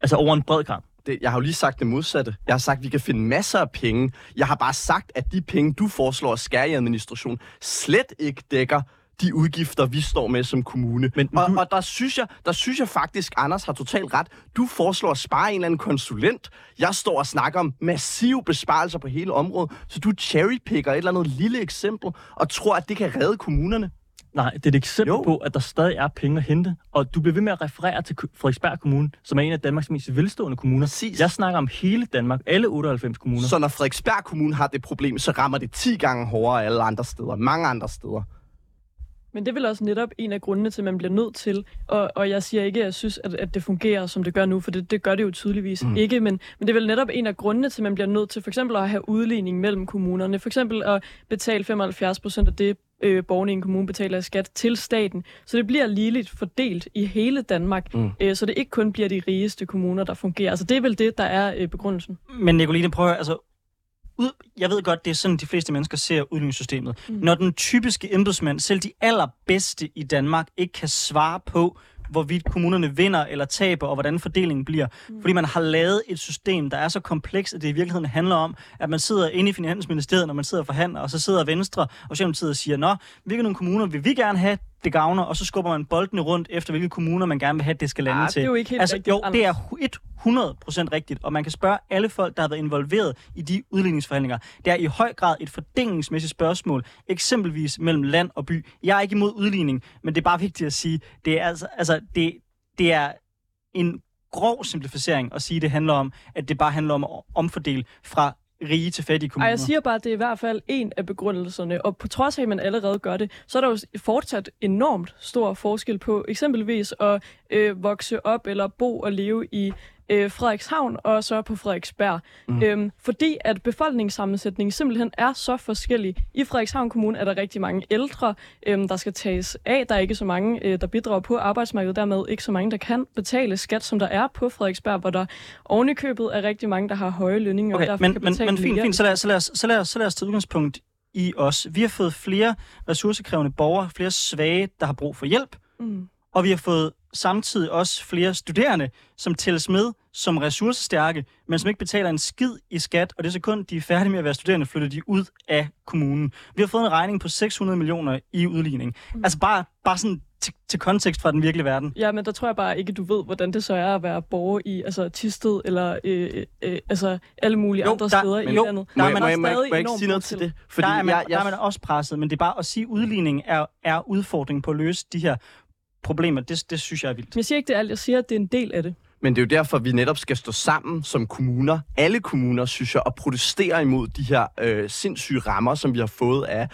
Altså over en bred kamp. Jeg har jo lige sagt det modsatte. Jeg har sagt, at vi kan finde masser af penge. Jeg har bare sagt, at de penge, du foreslår at skære i administration, slet ikke dækker de udgifter, vi står med som kommune. Og der synes jeg faktisk, Anders har totalt ret. Du foreslår at spare en eller anden konsulent. Jeg står og snakker om massive besparelser på hele området. Så du cherrypicker et eller andet lille eksempel og tror, at det kan redde kommunerne. Nej, det er et eksempel på, at der stadig er penge at hente. Og du bliver ved med at referere til Frederiksberg Kommune, som er en af Danmarks mest velstående kommuner. Præcis. Jeg snakker om hele Danmark, alle 98 kommuner. Så når Frederiksberg Kommune har det problem, så rammer det 10 gange hårdere alle andre steder. Mange andre steder. Men det er vel også netop en af grundene til, at man bliver nødt til. Og jeg siger ikke, at jeg synes, at det fungerer, som det gør nu, for det gør det jo tydeligvis ikke. Men det er vel netop en af grundene til, at man bliver nødt til for eksempel at have udligning mellem kommunerne. For eksempel at betale 75% af det, borgerne i en kommune betaler af skat til staten. Så det bliver ligeligt fordelt i hele Danmark, så det ikke kun bliver de rigeste kommuner, der fungerer. Altså det er vel det, der er begrundelsen. Men Nicoline, prøv at høre, jeg ved godt, det er sådan, de fleste mennesker ser udligningssystemet. Når den typiske embedsmand, selv de allerbedste i Danmark, ikke kan svare på, hvorvidt kommunerne vinder eller taber, og hvordan fordelingen bliver. Fordi man har lavet et system, der er så komplekst, at det i virkeligheden handler om, at man sidder inde i Finansministeriet, når man sidder og forhandler, og så sidder Venstre og Socialdemokratiet og siger, nå, hvilke nogle kommuner vil vi gerne have, det gavner, og så skubber man boldene rundt efter, hvilke kommuner man gerne vil have, det skal lande til. Det er jo ikke helt rigtigt. Jo, det er 100% rigtigt, og man kan spørge alle folk, der har været involveret i de udligningsforhandlinger. Det er i høj grad et fordelingsmæssigt spørgsmål, eksempelvis mellem land og by. Jeg er ikke imod udligning, men det er bare vigtigt at sige, det er det er en grov simplificering at sige, det handler om, at det bare handler om at omfordele fra rige til fattige kommuner. Ej, jeg siger bare, at det er i hvert fald en af begrundelserne, og på trods af, at man allerede gør det, så er der jo fortsat enormt stor forskel på eksempelvis at vokse op eller bo og leve i Frederikshavn og så på Frederiksberg. Fordi at befolkningssammensætningen simpelthen er så forskellig. I Frederikshavn Kommune er der rigtig mange ældre, der skal tages af. Der er ikke så mange, der bidrager på arbejdsmarkedet. Dermed ikke så mange, der kan betale skat, som der er på Frederiksberg, hvor der ovenikøbet er rigtig mange, der har høje lønninger. Okay, men fint. Så lad os tage udgangspunkt i os. Vi har fået flere ressourcekrævende borgere, flere svage, der har brug for hjælp. Og vi har fået samtidig også flere studerende, som tælles med som ressourcestærke, men som ikke betaler en skid i skat, og det sekund, de er færdige med at være studerende, flytter de ud af kommunen. Vi har fået en regning på 600 millioner i udligning. Altså bare sådan til kontekst fra den virkelige verden. Ja, men der tror jeg bare ikke, du ved, hvordan det så er at være borger i Tisted eller alle mulige andre steder i landet. Må jeg ikke sige noget til det? Fordi der er man også presset, men det er bare at sige, at udligning er udfordringen på at løse de her problemer, det synes jeg er vildt. Men jeg siger ikke, det er alt. Jeg siger, at det er en del af det. Men det er jo derfor, vi netop skal stå sammen som kommuner. Alle kommuner, synes jeg, og protestere imod de her sindssyge rammer, som vi har fået af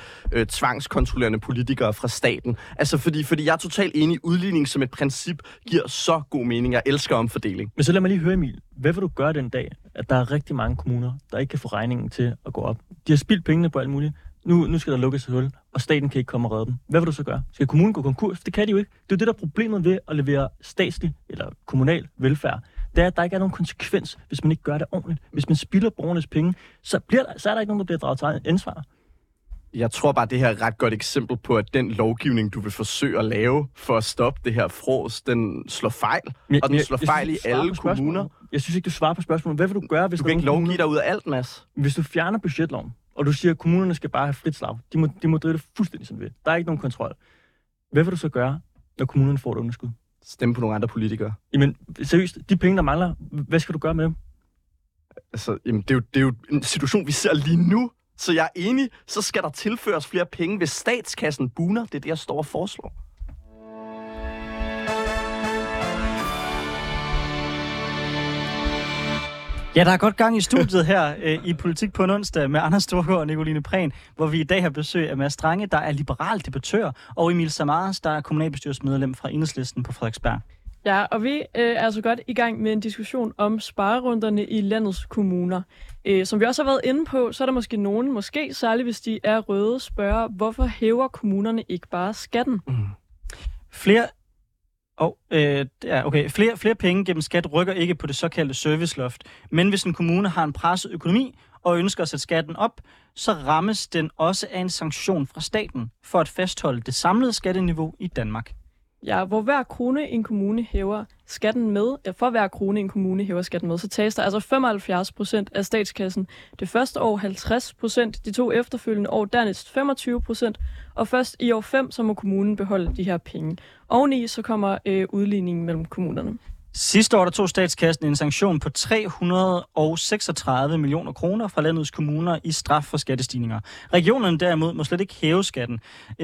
tvangskontrollerende politikere fra staten. Altså, fordi jeg er totalt enig, udligning som et princip giver så god mening. Jeg elsker omfordeling. Men så lad mig lige høre, Emil. Hvad vil du gøre den dag, at der er rigtig mange kommuner, der ikke kan få regningen til at gå op? De har spildt pengene på alt muligt. Nu skal der lukkes et hul, og staten kan ikke komme og redde dem. Hvad vil du så gøre? Skal kommunen gå konkurs? Det kan de jo ikke. Det er jo det, der er problemet ved at levere statslig eller kommunal velfærd. Det er, at der ikke er nogen konsekvens, hvis man ikke gør det ordentligt. Hvis man spilder borgernes penge, så er der ikke nogen, der bliver draget til ansvar. Jeg tror bare, det her er et ret godt eksempel på, at den lovgivning, du vil forsøge at lave for at stoppe det her frås, den slår fejl. Og den slår fejl i alle kommuner. Jeg synes ikke, du svarer på spørgsmålet. Hvad vil du gøre, hvis du kan ikke lovgive dig ud af alt, Mads? Hvis du fjerner budgetloven, og du siger, at kommunerne skal bare have frit slag. De må drive det fuldstændig, som de vil. Der er ikke nogen kontrol. Hvad vil du så gøre, når kommunerne får et underskud? Stemme på nogle andre politikere. Jamen, seriøst, de penge, der mangler, hvad skal du gøre med dem? Altså, jamen, det er jo en situation, vi ser lige nu. Så jeg er enig, så skal der tilføres flere penge, hvis statskassen buner. Det er det, jeg står og foreslår. Ja, der er godt gang i studiet her i Politik på en onsdag med Anders Storgård og Nicoline Prehn, hvor vi i dag har besøg af Mads Strange, der er liberal debattør, og Emil Samaras, der er kommunalbestyrelsesmedlem fra Enhedslisten på Frederiksberg. Ja, og vi er altså godt i gang med en diskussion om sparerunderne i landets kommuner. Som vi også har været inde på, så er der måske nogen, måske særligt hvis de er røde, spørger, hvorfor hæver kommunerne ikke bare skatten? Flere penge gennem skat rykker ikke på det såkaldte serviceloft, men hvis en kommune har en presset økonomi og ønsker at sætte skatten op, så rammes den også af en sanktion fra staten for at fastholde det samlede skatteniveau i Danmark. Ja, hvor hver krone en kommune hæver skatten med, så tages der altså 75% af statskassen. Det første år 50%, de to efterfølgende år dernæst 25%, og først i år 5, så må kommunen beholde de her penge. Oveni så kommer udligningen mellem kommunerne. Sidste år der tog statskassen en sanktion på 336 millioner kroner fra landets kommuner i straf for skattestigninger. Regionerne derimod må slet ikke hæve skatten.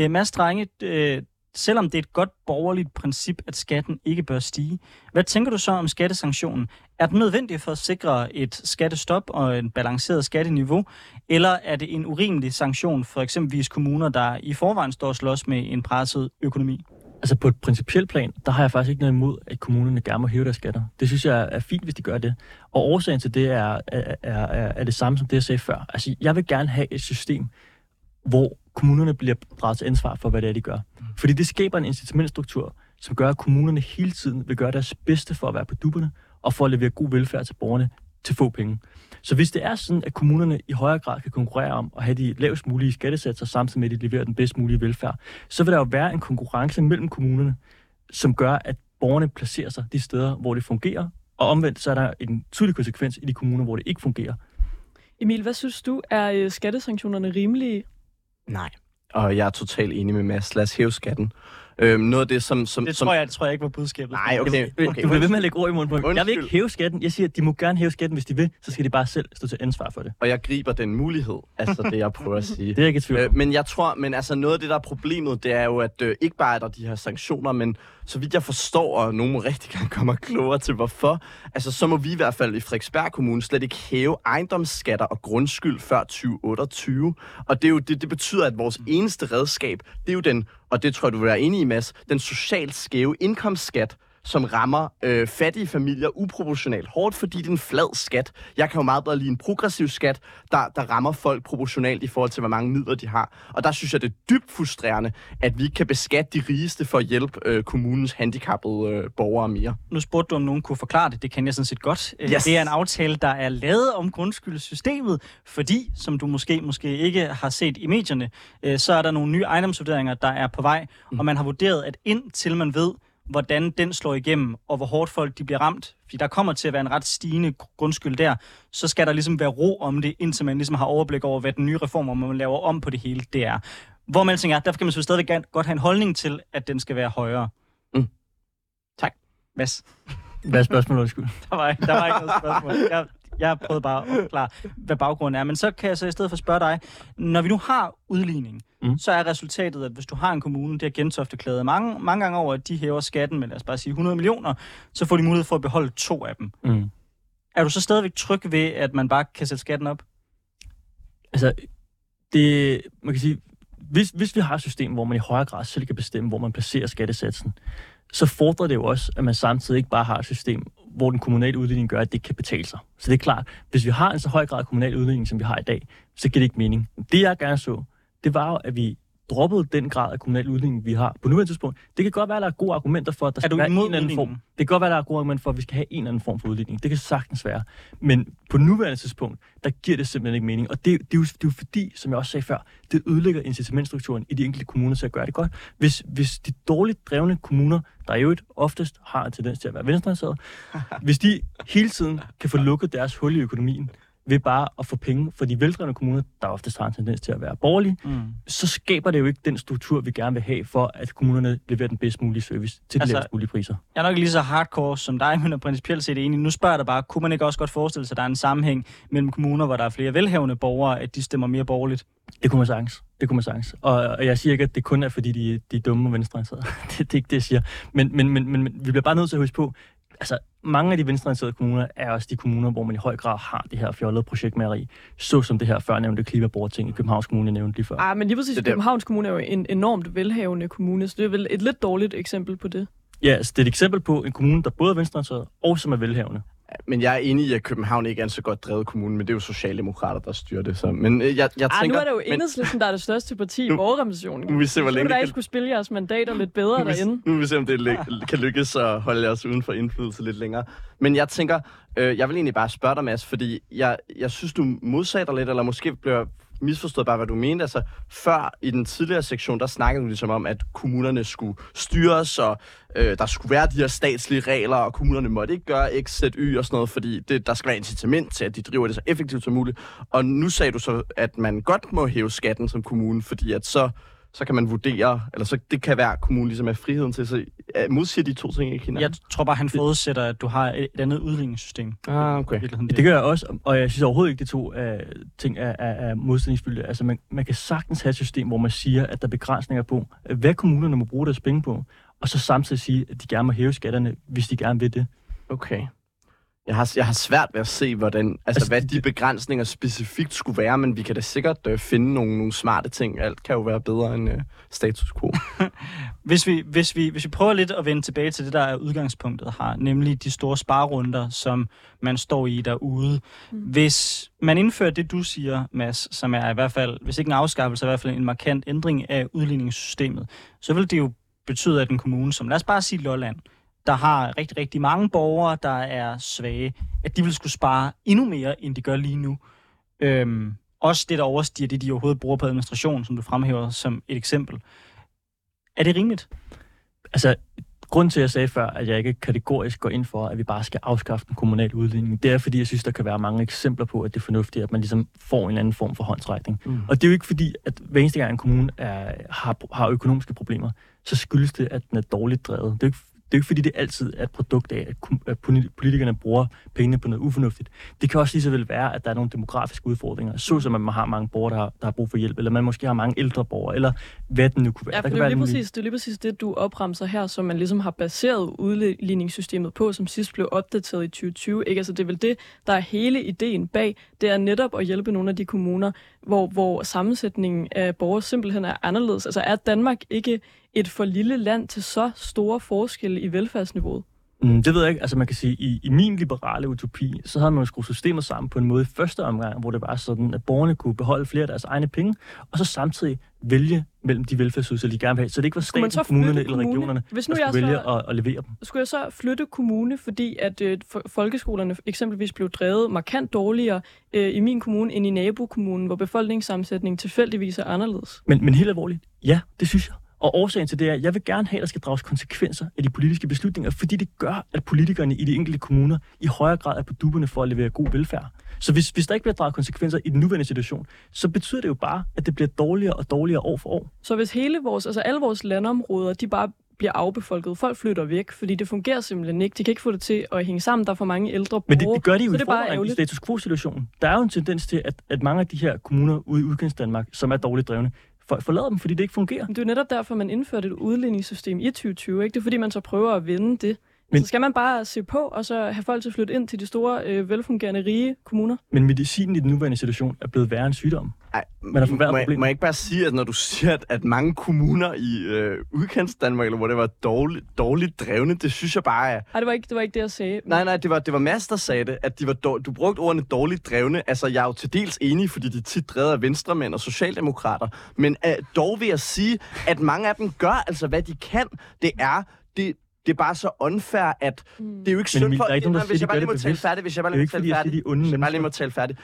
Mads Strange, selvom det er et godt borgerligt princip, at skatten ikke bør stige, hvad tænker du så om skattesanktionen? Er den nødvendig for at sikre et skattestop og en balanceret skatteniveau, eller er det en urimelig sanktion for eksempelvis kommuner, der i forvejen står og slås med en presset økonomi? Altså på et principielt plan, der har jeg faktisk ikke noget imod, at kommunerne gerne må hæve deres skatter. Det synes jeg er fint, hvis de gør det. Og årsagen til det er det samme som det, jeg sagde før. Altså jeg vil gerne have et system, hvor kommunerne bliver draget til ansvar for, hvad det er, de gør. Fordi det skaber en incitamentstruktur, som gør, at kommunerne hele tiden vil gøre deres bedste for at være på dupperne og for at levere god velfærd til borgerne til få penge. Så hvis det er sådan, at kommunerne i højere grad kan konkurrere om at have de lavest mulige skattesatser, samtidig med at de leverer den bedst mulige velfærd, så vil der jo være en konkurrence mellem kommunerne, som gør, at borgerne placerer sig de steder, hvor det fungerer, og omvendt så er der en tydelig konsekvens i de kommuner, hvor det ikke fungerer. Emil, hvad synes du, er skattesanktionerne rimelige? Nej, og jeg er totalt enig med Mads. Lad os hæve skatten. Noget af det, som... Det tror jeg ikke var budskabet. Nej, okay. Du bliver ved med at lægge ord i munden på mig. Jeg vil ikke hæve skatten. Jeg siger, at de må gerne hæve skatten, hvis de vil. Så skal de bare selv stå til ansvar for det. Og jeg griber den mulighed. Altså det, jeg prøver at sige. Det er ikke et tvivl. Men jeg tror, noget af det, der er problemet, det er jo, at ikke bare er der de her sanktioner, men så vidt jeg forstår, og nogen må rigtig gerne komme klogere til, hvorfor, altså så må vi i hvert fald i Frederiksberg Kommune slet ikke hæve ejendomsskatter og grundskyld før 2028. Og det, er jo, det betyder, at vores eneste redskab, det er jo den, og det tror jeg, du vil være enig i, Mads, den socialt skæve indkomstskat, som rammer fattige familier uproportionalt hårdt, fordi det er en flad skat. Jeg kan jo meget bedre lide en progressiv skat, der rammer folk proportionalt i forhold til, hvor mange midler de har. Og der synes jeg, det er dybt frustrerende, at vi ikke kan beskatte de rigeste for at hjælpe kommunens handicappede borgere mere. Nu spurgte du, om nogen kunne forklare det. Det kan jeg sådan set godt. Yes. Det er en aftale, der er lavet om grundskyldssystemet, fordi, som du måske ikke har set i medierne, så er der nogle nye ejendomsvurderinger, der er på vej, og man har vurderet, at indtil man ved, hvordan den slår igennem, og hvor hårdt folk de bliver ramt, fordi der kommer til at være en ret stigende grundskyld der, så skal der ligesom være ro om det, indtil man ligesom har overblik over, hvad den nye reform, hvor man laver om på det hele, det er. Hvor man tænker, derfor kan man så stadig godt have en holdning til, at den skal være højere. Mm. Tak. Mads. Hvad er spørgsmålet, undskyld? Der var ikke noget spørgsmål. Jeg prøvede bare at forklare, hvad baggrunden er. Men så kan jeg så i stedet for spørge dig, når vi nu har udligning, så er resultatet, at hvis du har en kommune, der Gentofte klaget mange gange over, at de hæver skatten med, lad os bare sige, 100 millioner, så får de mulighed for at beholde 2 af dem. Mm. Er du så stadigvæk tryg ved, at man bare kan sætte skatten op? Altså, det, man kan sige, hvis vi har et system, hvor man i højere grad selv kan bestemme, hvor man placerer skattesatsen, så fordrer det jo også, at man samtidig ikke bare har et system, hvor den kommunale udligning gør, at det ikke kan betale sig. Så det er klart, hvis vi har en så høj grad kommunal udligning, som vi har i dag, så giver det ikke mening. Det jeg gerne så, det var jo, at vi droppede den grad af kommunal udligning, vi har på nuværende tidspunkt. Det kan godt være, at der er gode argumenter for, at der skal være en eller anden form. Det kan godt være, at der er gode argumenter for, at vi skal have en eller anden form for udligning. Det kan sagtens være. Men på nuværende tidspunkt, der giver det simpelthen ikke mening. Og det er jo fordi, som jeg også sagde før, det ødelægger incitamentstrukturen i de enkelte kommuner til at gøre det godt. Hvis de dårligt drevne kommuner, der jo oftest har en tendens til at være venstreorienterede, hvis de hele tiden kan få lukket deres hul i økonomien, ved bare at få penge for de veldrevne kommuner, der oftest har en tendens til at være borgerlige, så skaber det jo ikke den struktur, vi gerne vil have, for at kommunerne leverer den bedst mulige service til de lavest mulige priser. Jeg er nok lige så hardcore som dig, men principielt set enig. Nu spørger der bare, kunne man ikke også godt forestille sig, at der er en sammenhæng mellem kommuner, hvor der er flere velhavende borgere, at de stemmer mere borgerligt? Det kunne man sagtens. Og jeg siger ikke, at det kun er, fordi de er dumme og venstreorienterede. Det er ikke det, jeg siger. Men vi bliver bare nødt til at huske på, altså, mange af de venstreorienterede kommuner er også de kommuner, hvor man i høj grad har det her fjollede projektmageri, såsom det her førnævnte klimaborgerting i Københavns Kommune, jeg nævnte lige før. Men lige præcis, Københavns Kommune er jo en enormt velhavende kommune, så det er vel et lidt dårligt eksempel på det. Ja, altså, det er et eksempel på en kommune, der både er venstreorienteret og som er velhavende. Men jeg er enig i, at København ikke er en så godt drevet kommune, men det er jo Socialdemokrater, der styrer det. Så. Men jeg tænker... nu er det jo Enhedslisten, der er det største parti i borgerrepræsentationen. Nu vil vi se, hvor længe det kan... skulle spille jeres mandater lidt bedre derinde. Nu vil vi se, om det kan lykkes at holde jeres uden for indflydelse lidt længere. Men jeg tænker, jeg vil egentlig bare spørge dig, Mads, fordi jeg synes, du modsagde dig lidt, eller måske bliver misforstået bare, hvad du mente. Altså, før i den tidligere sektion, der snakkede du ligesom om, at kommunerne skulle styres, og der skulle være de her statslige regler, og kommunerne måtte ikke gøre XZY og sådan noget, fordi der skal være incitament til, at de driver det så effektivt som muligt. Og nu sagde du så, at man godt må hæve skatten som kommune, fordi at så kan man vurdere, eller så det kan være, at kommunen ligesom er friheden til, så modsiger de to ting ikke hinanden. Jeg tror bare, han forudsætter, at du har et andet udligningssystem. Ah, okay. Det gør jeg også, og jeg synes overhovedet ikke, de to ting er modsætningsfyldte. Altså, man kan sagtens have et system, hvor man siger, at der er begrænsninger på, hvad kommunerne må bruge deres penge på, og så samtidig sige, at de gerne må hæve skatterne, hvis de gerne vil det. Okay. Jeg har svært ved at se, hvordan, altså, hvad de begrænsninger specifikt skulle være, men vi kan da sikkert finde nogle smarte ting. Alt kan jo være bedre end status quo. Hvis vi prøver lidt at vende tilbage til det, der er udgangspunktet her, nemlig de store sparerunder, som man står i derude. Hvis man indfører det, du siger, Mads, som er i hvert fald, hvis ikke en afskaffelse, så i hvert fald en markant ændring af udligningssystemet, så vil det jo betyde, at en kommune, som lad os bare sige Lolland, der har rigtig, rigtig mange borgere, der er svage, at de vil skulle spare endnu mere, end de gør lige nu. Også det, der overstiger det, de overhovedet bruger på administration, som du fremhæver som et eksempel. Er det rimeligt? Altså, grunden til, at jeg sagde før, at jeg ikke kategorisk går ind for, at vi bare skal afskaffe den kommunale udligning, det er, fordi jeg synes, der kan være mange eksempler på, at det er fornuftigt, at man ligesom får en eller anden form for håndsrækning. Og det er jo ikke fordi, at hver eneste gang en kommune har økonomiske problemer, så skyldes det, at den er dårligt drevet. Det er jo ikke fordi, det altid er et produkt af, at politikerne bruger pengene på noget ufornuftigt. Det kan også lige så vel være, at der er nogle demografiske udfordringer, såsom at man har mange borgere, der har brug for hjælp, eller man måske har mange ældre borgere, eller hvad det nu kunne være. Ja, det er lige præcis det, du opremser her, som man ligesom har baseret udligningssystemet på, som sidst blev opdateret i 2020. Ikke? Altså, det er vel det, der er hele ideen bag. Det er netop at hjælpe nogle af de kommuner, hvor sammensætningen af borgere simpelthen er anderledes. Altså, er Danmark ikke et for lille land til så store forskelle i velfærdsniveauet? Det ved jeg ikke. Altså, man kan sige, i min liberale utopi, så havde man jo skruet systemet sammen på en måde i første omgang, hvor det var sådan, at borgerne kunne beholde flere af deres egne penge, og så samtidig vælge mellem de velfærdsydelser, de gerne vil have. Så det ikke var staten, kommunerne eller regionerne, hvis nu der skulle vælge at levere dem. Skulle jeg så flytte kommune, fordi at folkeskolerne eksempelvis blev drevet markant dårligere i min kommune end i nabokommunen, hvor befolkningssammensætningen tilfældigvis er anderledes? Men helt alvorligt, ja, det synes jeg. Og årsagen til det er, at jeg vil gerne have, at der skal drages konsekvenser af de politiske beslutninger, fordi det gør, at politikerne i de enkelte kommuner i højere grad er på dupperne for at levere god velfærd. Så hvis der ikke bliver draget konsekvenser i den nuværende situation, så betyder det jo bare, at det bliver dårligere og dårligere år for år. Så hvis alle vores landområder, de bare bliver afbefolket, folk flytter væk, fordi det fungerer simpelthen ikke. De kan ikke få det til at hænge sammen, der er for mange ældre borgere. Men det gør de jo i forvejen i status quo-situationen. Der er jo en tendens til, at mange af de her kommuner ude i Udkantsdanmark, som er dårligt drevne, forlade dem, fordi det ikke fungerer. Det er jo netop derfor, man indførte et udligningssystem i 2020, ikke? Det er fordi, man så prøver at vende det. Men så skal man bare se på, og så have folk til at flytte ind til de store, velfungerende, rige kommuner. Men medicinen i den nuværende situation er blevet værre end sygdom. Ej, må jeg ikke bare sige, at når du siger, at mange kommuner i Udkantsdanmark, eller hvor det var dårligt drevne, det synes jeg bare er... Ej, det var ikke det, jeg sagde. Men... Nej, det var Mads, der sagde det, at du brugte ordene dårligt drevne. Altså, jeg er jo til dels enig, fordi de tit drevet af venstremænd og socialdemokrater, men dog vil jeg sige, at mange af dem gør, altså hvad de kan, det er bare så unfair, at det er jo ikke synd for... Hvis jeg bare lige må tale færdigt.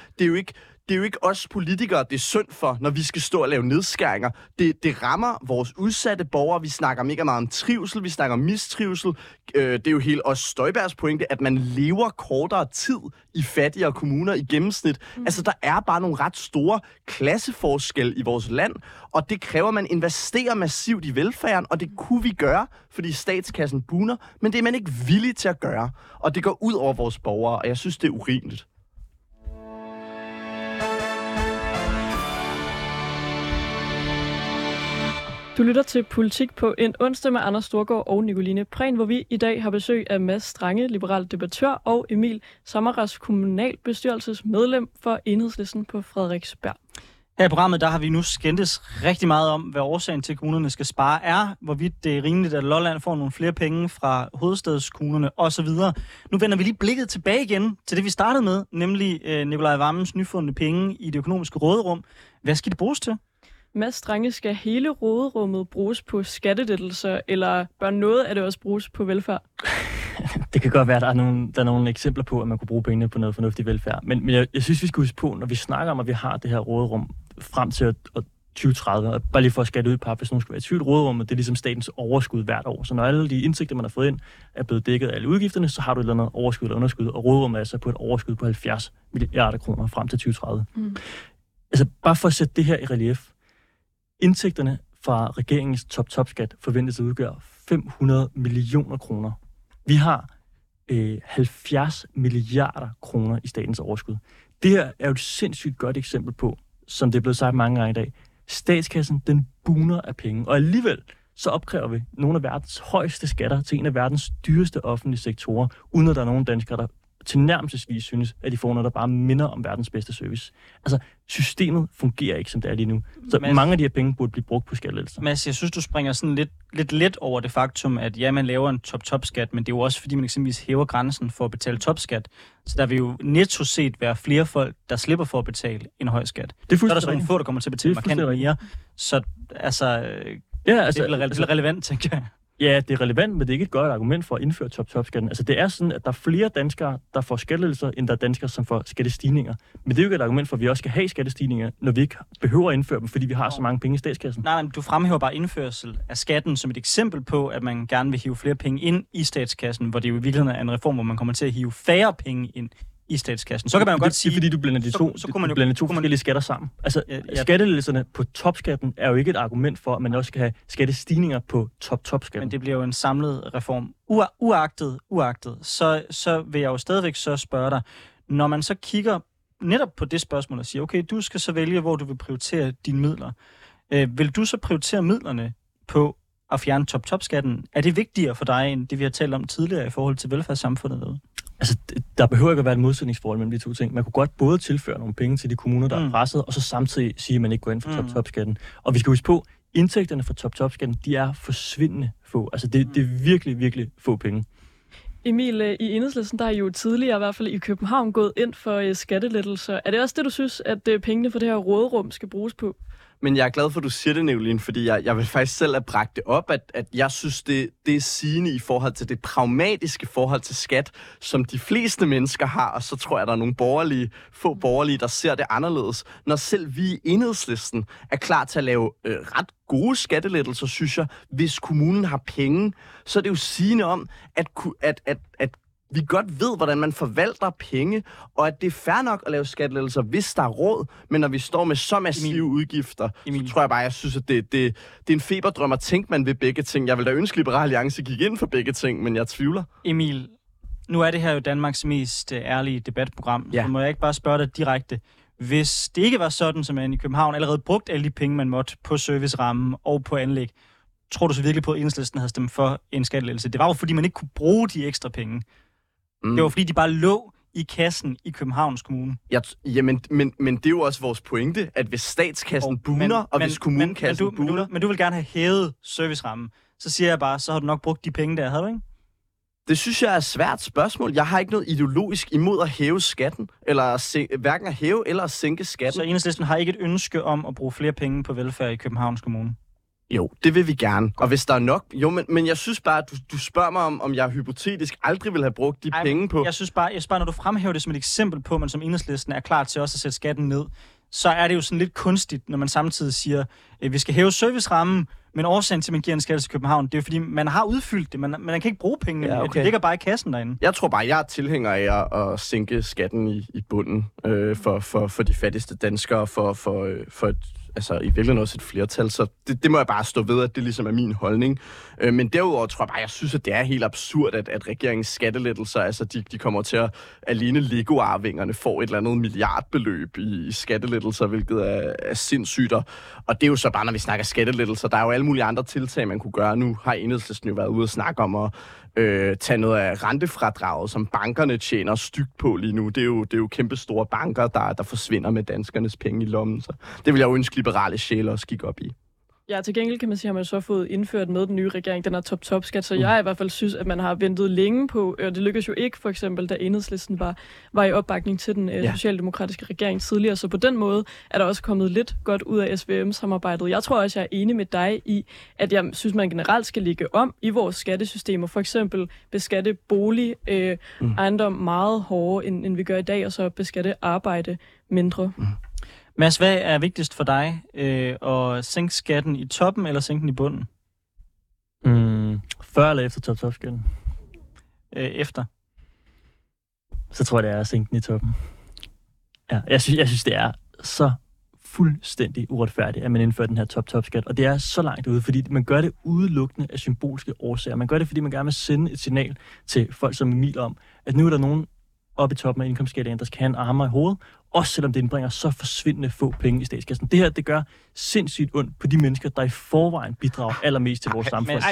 Det er jo ikke os politikere, det er synd for, når vi skal stå og lave nedskæringer. Det rammer vores udsatte borgere. Vi snakker mega meget om trivsel, vi snakker om mistrivsel. Det er jo helt også Støjbergs pointe, at man lever kortere tid i fattigere kommuner i gennemsnit. Altså, der er bare nogle ret store klasseforskelle i vores land, og det kræver, at man investerer massivt i velfærden, og det kunne vi gøre, fordi statskassen buner, men det er man ikke villig til at gøre. Og det går ud over vores borgere, og jeg synes, det er urimeligt. Du lytter til Politik på en onsdag med Anders Storgård og Nicoline Prehn, hvor vi i dag har besøg af Mads Strange, liberal debattør, og Emil Samaras, kommunalbestyrelsesmedlem for Enhedslisten på Frederiksberg. Her i programmet, der har vi nu skændtes rigtig meget om, hvad årsagen til, kommunerne skal spare er, hvorvidt det er rimeligt, at Lolland får nogle flere penge fra hovedstadskommunerne osv. Nu vender vi lige blikket tilbage igen til det, vi startede med, nemlig Nicolai Wammens nyfundne penge i det økonomiske råderum. Hvad skal det bruges til? Mads Strange, skal hele råderummet bruges på skattelettelser, eller bør noget af det også bruges på velfærd? Det kan godt være, at der er nogle eksempler på, at man kunne bruge pengene på noget fornuftig velfærd. Men jeg synes, vi skal huske på, når vi snakker om, at vi har det her råderum frem til 2030, og bare lige for at skatte ud i pap, hvis nogen skulle være i tvivl, råderummet, det er ligesom statens overskud hvert år. Så når alle de indtægter, man har fået ind, er blevet dækket af alle udgifterne, så har du et eller andet overskud eller underskud, og råderummet er så på et overskud på 70 milliarder kroner frem til 2030. Mm. Altså bare for at sætte det her i relief. Indtægterne fra regeringens top-top-skat forventes at udgøre 500 millioner kroner. Vi har 70 milliarder kroner i statens overskud. Det her er jo et sindssygt godt eksempel på, som det er blevet sagt mange gange i dag. Statskassen, den bugner af penge, og alligevel så opkræver vi nogle af verdens højeste skatter til en af verdens dyreste offentlige sektorer, uden at der er nogen danskere, der tilnærmelsesvis synes, at de får noget, der bare minder om verdens bedste service. Altså, systemet fungerer ikke, som det er lige nu. Så Mads, mange af de her penge burde blive brugt på skattelettelser. Mads, jeg synes, du springer sådan lidt let over det faktum, at ja, man laver en top-top-skat, men det er jo også, fordi man eksempelvis hæver grænsen for at betale topskat. Så der vil jo netto set være flere folk, der slipper for at betale en høj skat. Det er der sådan få, der kommer til at betale markant mere. Så altså, ja, altså, det er relevant, tænker jeg. Ja, det er relevant, men det er ikke et godt argument for at indføre top-top-skatten. Altså, det er sådan, at der er flere danskere, der får skattelettelser, end der er danskere, som får skattestigninger. Men det er jo ikke et argument for, at vi også skal have skattestigninger, når vi ikke behøver at indføre dem, fordi vi har så mange penge i statskassen. Nej, men du fremhæver bare indførsel af skatten som et eksempel på, at man gerne vil hive flere penge ind i statskassen, hvor det jo i virkeligheden er en reform, hvor man kommer til at hive færre penge ind i statskassen. Så kan man jo godt sige, fordi du blander de to forskellige skatter sammen. Altså, ja. Skattelettelserne på topskatten er jo ikke et argument for, at man også skal have skattestigninger på top-top-skatten. Men det bliver jo en samlet reform. Uagtet, så vil jeg jo stadigvæk så spørge dig, når man så kigger netop på det spørgsmål og siger, okay, du skal så vælge, hvor du vil prioritere dine midler. Vil du så prioritere midlerne på at fjerne top-top-skatten? Er det vigtigere for dig, end det vi har talt om tidligere i forhold til velfærdssamfundet derude? Altså, der behøver ikke at være et modsætningsforhold mellem de to ting. Man kunne godt både tilføre nogle penge til de kommuner, der er presset, og så samtidig sige, at man ikke går ind for top-top-skatten. Og vi skal huske på, indtægterne fra top-top-skatten, de er forsvindende få. Altså, det er virkelig, virkelig få penge. Emil, i Enhedslisten, der er jo tidligere, i hvert fald i København, gået ind for skattelettelser. Er det også det, du synes, at pengene fra det her råderum skal bruges på? Men jeg er glad for, at du siger det, Nicoline, fordi jeg vil faktisk selv have bragt det op, at jeg synes, det er sigende i forhold til det pragmatiske forhold til skat, som de fleste mennesker har, og så tror jeg, der er nogle få borgerlige, der ser det anderledes. Når selv vi i Enhedslisten er klar til at lave ret gode skattelettelser, synes jeg, hvis kommunen har penge, så er det jo sigende om, at vi godt ved, hvordan man forvalter penge, og at det er fair nok at lave skattelettelser, hvis der er råd, men når vi står med så massive udgifter, så tror jeg bare, jeg synes, at det er en feberdrøm at tænke man ved begge ting. Jeg ville da ønske, Liberal Alliance gik ind for begge ting, men jeg tvivler. Emil, nu er det her jo Danmarks mest ærlige debatprogram, så må jeg ikke bare spørge dig direkte. Hvis det ikke var sådan, som man i København allerede brugte alle de penge, man måtte på servicerammen og på anlæg, tror du så virkelig på, at Enhedslisten havde stemt for en skattelettelse? Det var jo, fordi man ikke kunne bruge de ekstra penge. Det var fordi, de bare lå i kassen i Københavns Kommune. Men det er jo også vores pointe, at hvis statskassen hvis kommunekassen bugner... Men du vil gerne have hævet servicerammen. Så siger jeg bare, så har du nok brugt de penge der, havde du ikke? Det synes jeg er et svært spørgsmål. Jeg har ikke noget ideologisk imod at hæve skatten, hverken at hæve eller at sænke skatten. Så Enhedslisten har ikke et ønske om at bruge flere penge på velfærd i Københavns Kommune? Jo, det vil vi gerne. Og hvis der er nok... Jo, men jeg synes bare, at du spørger mig, om jeg hypotetisk aldrig vil have brugt de penge på... Jeg synes bare, når du fremhæver det som et eksempel på, at man som Enhedslisten er klar til også at sætte skatten ned, så er det jo sådan lidt kunstigt, når man samtidig siger, at vi skal hæve servicerammen, men årsagen til, at man giver en skatte til København, det er jo fordi, man har udfyldt det, men man kan ikke bruge pengene. Ja, okay. Det ligger bare i kassen derinde. Jeg tror bare, jeg er tilhænger af at sænke skatten i bunden for de fattigste danskere for et altså i virkeligheden også et flertal, så det må jeg bare stå ved, at det ligesom er min holdning. Men derudover tror jeg bare, jeg synes, at det er helt absurd, at regeringens skattelettelser, altså de kommer til at alene Lego-arvingerne får et eller andet milliardbeløb i skattelettelser, hvilket er sindssygt. Og det er jo så bare, når vi snakker skattelettelser, der er jo alle mulige andre tiltag, man kunne gøre. Nu har Enhedslisten jo været ude og snakke om at tage noget af rentefradraget, som bankerne tjener stygt på lige nu. Det er jo kæmpe store banker, der forsvinder med danskernes penge i lommen. Så det vil jeg jo ønske liberale sjæle også gik op i. Ja, til gengæld kan man sige, at man så har fået indført med den nye regering, den her top-top-skat, så jeg i hvert fald synes, at man har ventet længe på, og det lykkedes jo ikke, for eksempel, da Enhedslisten var i opbakning til den socialdemokratiske regering tidligere, så på den måde er der også kommet lidt godt ud af SVM-samarbejdet. Jeg tror også, jeg er enig med dig i, at jeg synes, man generelt skal ligge om i vores skattesystemer, for eksempel beskatte bolig, ejendom meget hårdere, end vi gør i dag, og så beskatte arbejde mindre. Mm. Mads, hvad er vigtigst for dig? At sænke skatten i toppen, eller sænke den i bunden? Før eller efter top-top-skatten? Efter. Så tror jeg, det er at sænke den i toppen. Ja, jeg synes, det er så fuldstændig uretfærdigt, at man indfører den her top-top-skat. Og det er så langt ude, fordi man gør det udelukkende af symbolske årsager. Man gør det, fordi man gerne vil sende et signal til folk som Emil om, at nu er der nogen oppe i toppen af indkomstskalaen, der skal have en armer i hovedet, også selvom det indbringer så forsvindende få penge i statskassen. Det her, det gør sindssygt ondt på de mennesker, der i forvejen bidrager allermest til vores samfund.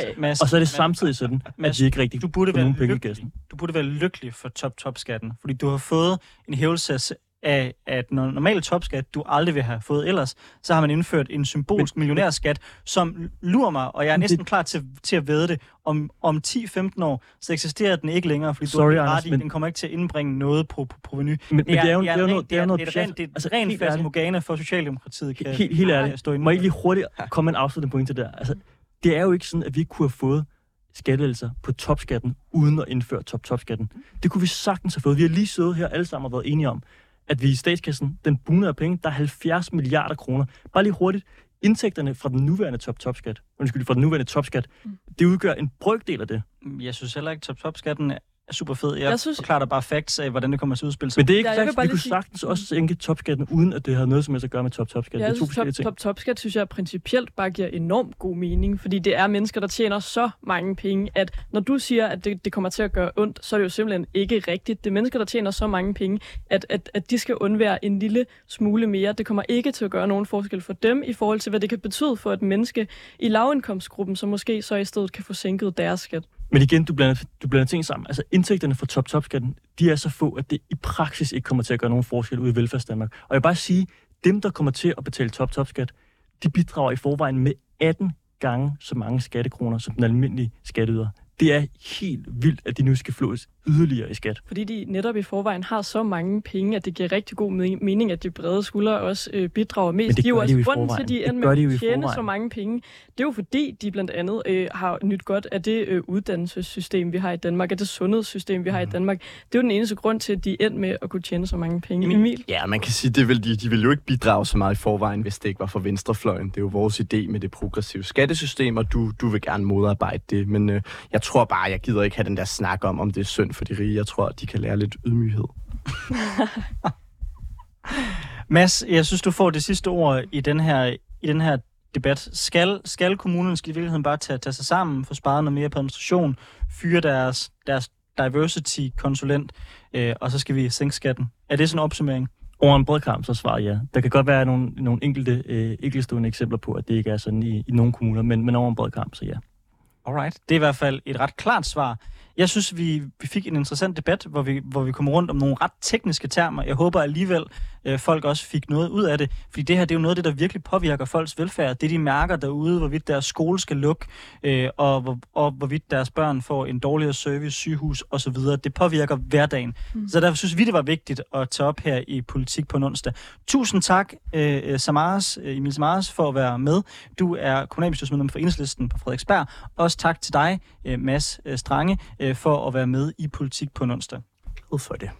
Og så er det samtidig sådan, at de ikke rigtig får nogen penge i kassen. Du burde være lykkelig for top-top-skatten, fordi du har fået en hævelse af, at normal topskat, du aldrig vil have fået ellers, så har man indført en symbolsk millionærskat, som lurer mig, og jeg er næsten klar til at vædde det. Om 10-15 år, så eksisterer den ikke længere, fordi du har ret i, den kommer ikke til at indbringe noget på provenu. Men det er jo noget pjat. Det er rent fast Morgana for Socialdemokratiet. Helt ærligt. Må ikke lige hurtigt komme en afsluttende pointe der? Altså, det er jo ikke sådan, at vi ikke kunne have fået skattelettelser på topskatten, uden at indføre top-top-skatten. Det kunne vi sagtens have fået. Vi har lige siddet her alle sammen og været enige om, at vi i statskassen, den buner af penge, der er 70 milliarder kroner. Bare lige hurtigt, indtægterne fra den nuværende top-top-skat, det udgør en brøkdel af det. Jeg synes heller ikke, top-top-skatten er super fed. Jeg forklarer dig bare facts af, hvordan det kommer til at udspille sig. Men det er ikke faktisk, vi kunne sagtens også sænke topskatten, uden at det havde noget som helst at gøre med top-top-skatten. Ja, top-top-skat synes jeg principielt bare giver enormt god mening, fordi det er mennesker, der tjener så mange penge, at når du siger, at det kommer til at gøre ondt, så er det jo simpelthen ikke rigtigt. Det er mennesker, der tjener så mange penge, at de skal undvære en lille smule mere. Det kommer ikke til at gøre nogen forskel for dem, i forhold til, hvad det kan betyde for et menneske i lavindkomstgruppen, som måske så i stedet kan få sænket deres skat. Men igen, du blander ting sammen. Altså indtægterne fra top-top-skatten, de er så få, at det i praksis ikke kommer til at gøre nogen forskel ude i velfærdsdanmark. Og jeg vil bare sige, dem, der kommer til at betale top-top-skat, de bidrager i forvejen med 18 gange så mange skattekroner som den almindelige skatteyder. Det er helt vildt, at de nu skal flås yderligere i skat. Fordi de netop i forvejen har så mange penge, at det giver rigtig god mening, at de brede skuldre også bidrager mest. Det er jo også grunden til, at de ender med at tjene så mange penge. Det er jo fordi, de blandt andet har nyt godt af det uddannelsessystem, vi har i Danmark, af det sundhedssystem, vi har i Danmark. Det er jo den eneste grund til, at de ender med at kunne tjene så mange penge. Emil? Ja, man kan sige, at de ville jo ikke bidrage så meget i forvejen, hvis det ikke var for venstrefløjen. Det er jo vores idé med det progressive skattesystem, og du vil gerne modarbejde det. Men jeg tror bare, jeg gider ikke have den der snak om det er synd for de rige. Jeg tror, de kan lære lidt ydmyghed. Mads, jeg synes, du får det sidste ord i den her debat. Skal kommunerne i virkeligheden bare tage sig sammen, få sparet noget mere på administration, fyre deres diversity-konsulent, og så skal vi sænke skatten? Er det sådan en opsummering? Over en bred kamp, så svarer jeg. Der kan godt være nogle enkelte enkeltstående eksempler på, at det ikke er sådan i nogle kommuner, men over en bred kamp, så ja. Alright. Det er i hvert fald et ret klart svar. Jeg synes, vi fik en interessant debat, hvor vi kom rundt om nogle ret tekniske termer. Jeg håber alligevel, folk også fik noget ud af det. Fordi det her, det er jo noget af det, der virkelig påvirker folks velfærd. Det, de mærker derude, hvorvidt deres skole skal lukke, og hvorvidt deres børn får en dårligere service, sygehus osv. Det påvirker hverdagen. Så derfor synes vi, det var vigtigt at tage op her i Politik på en onsdag. Tusind tak, Emil Samaras, for at være med. Du er kommunalbestyrelsesmedlem for Enhedslisten på Frederiksberg. Også tak til dig, Mads Strange, for at være med i Politik på en onsdag. Ud for det.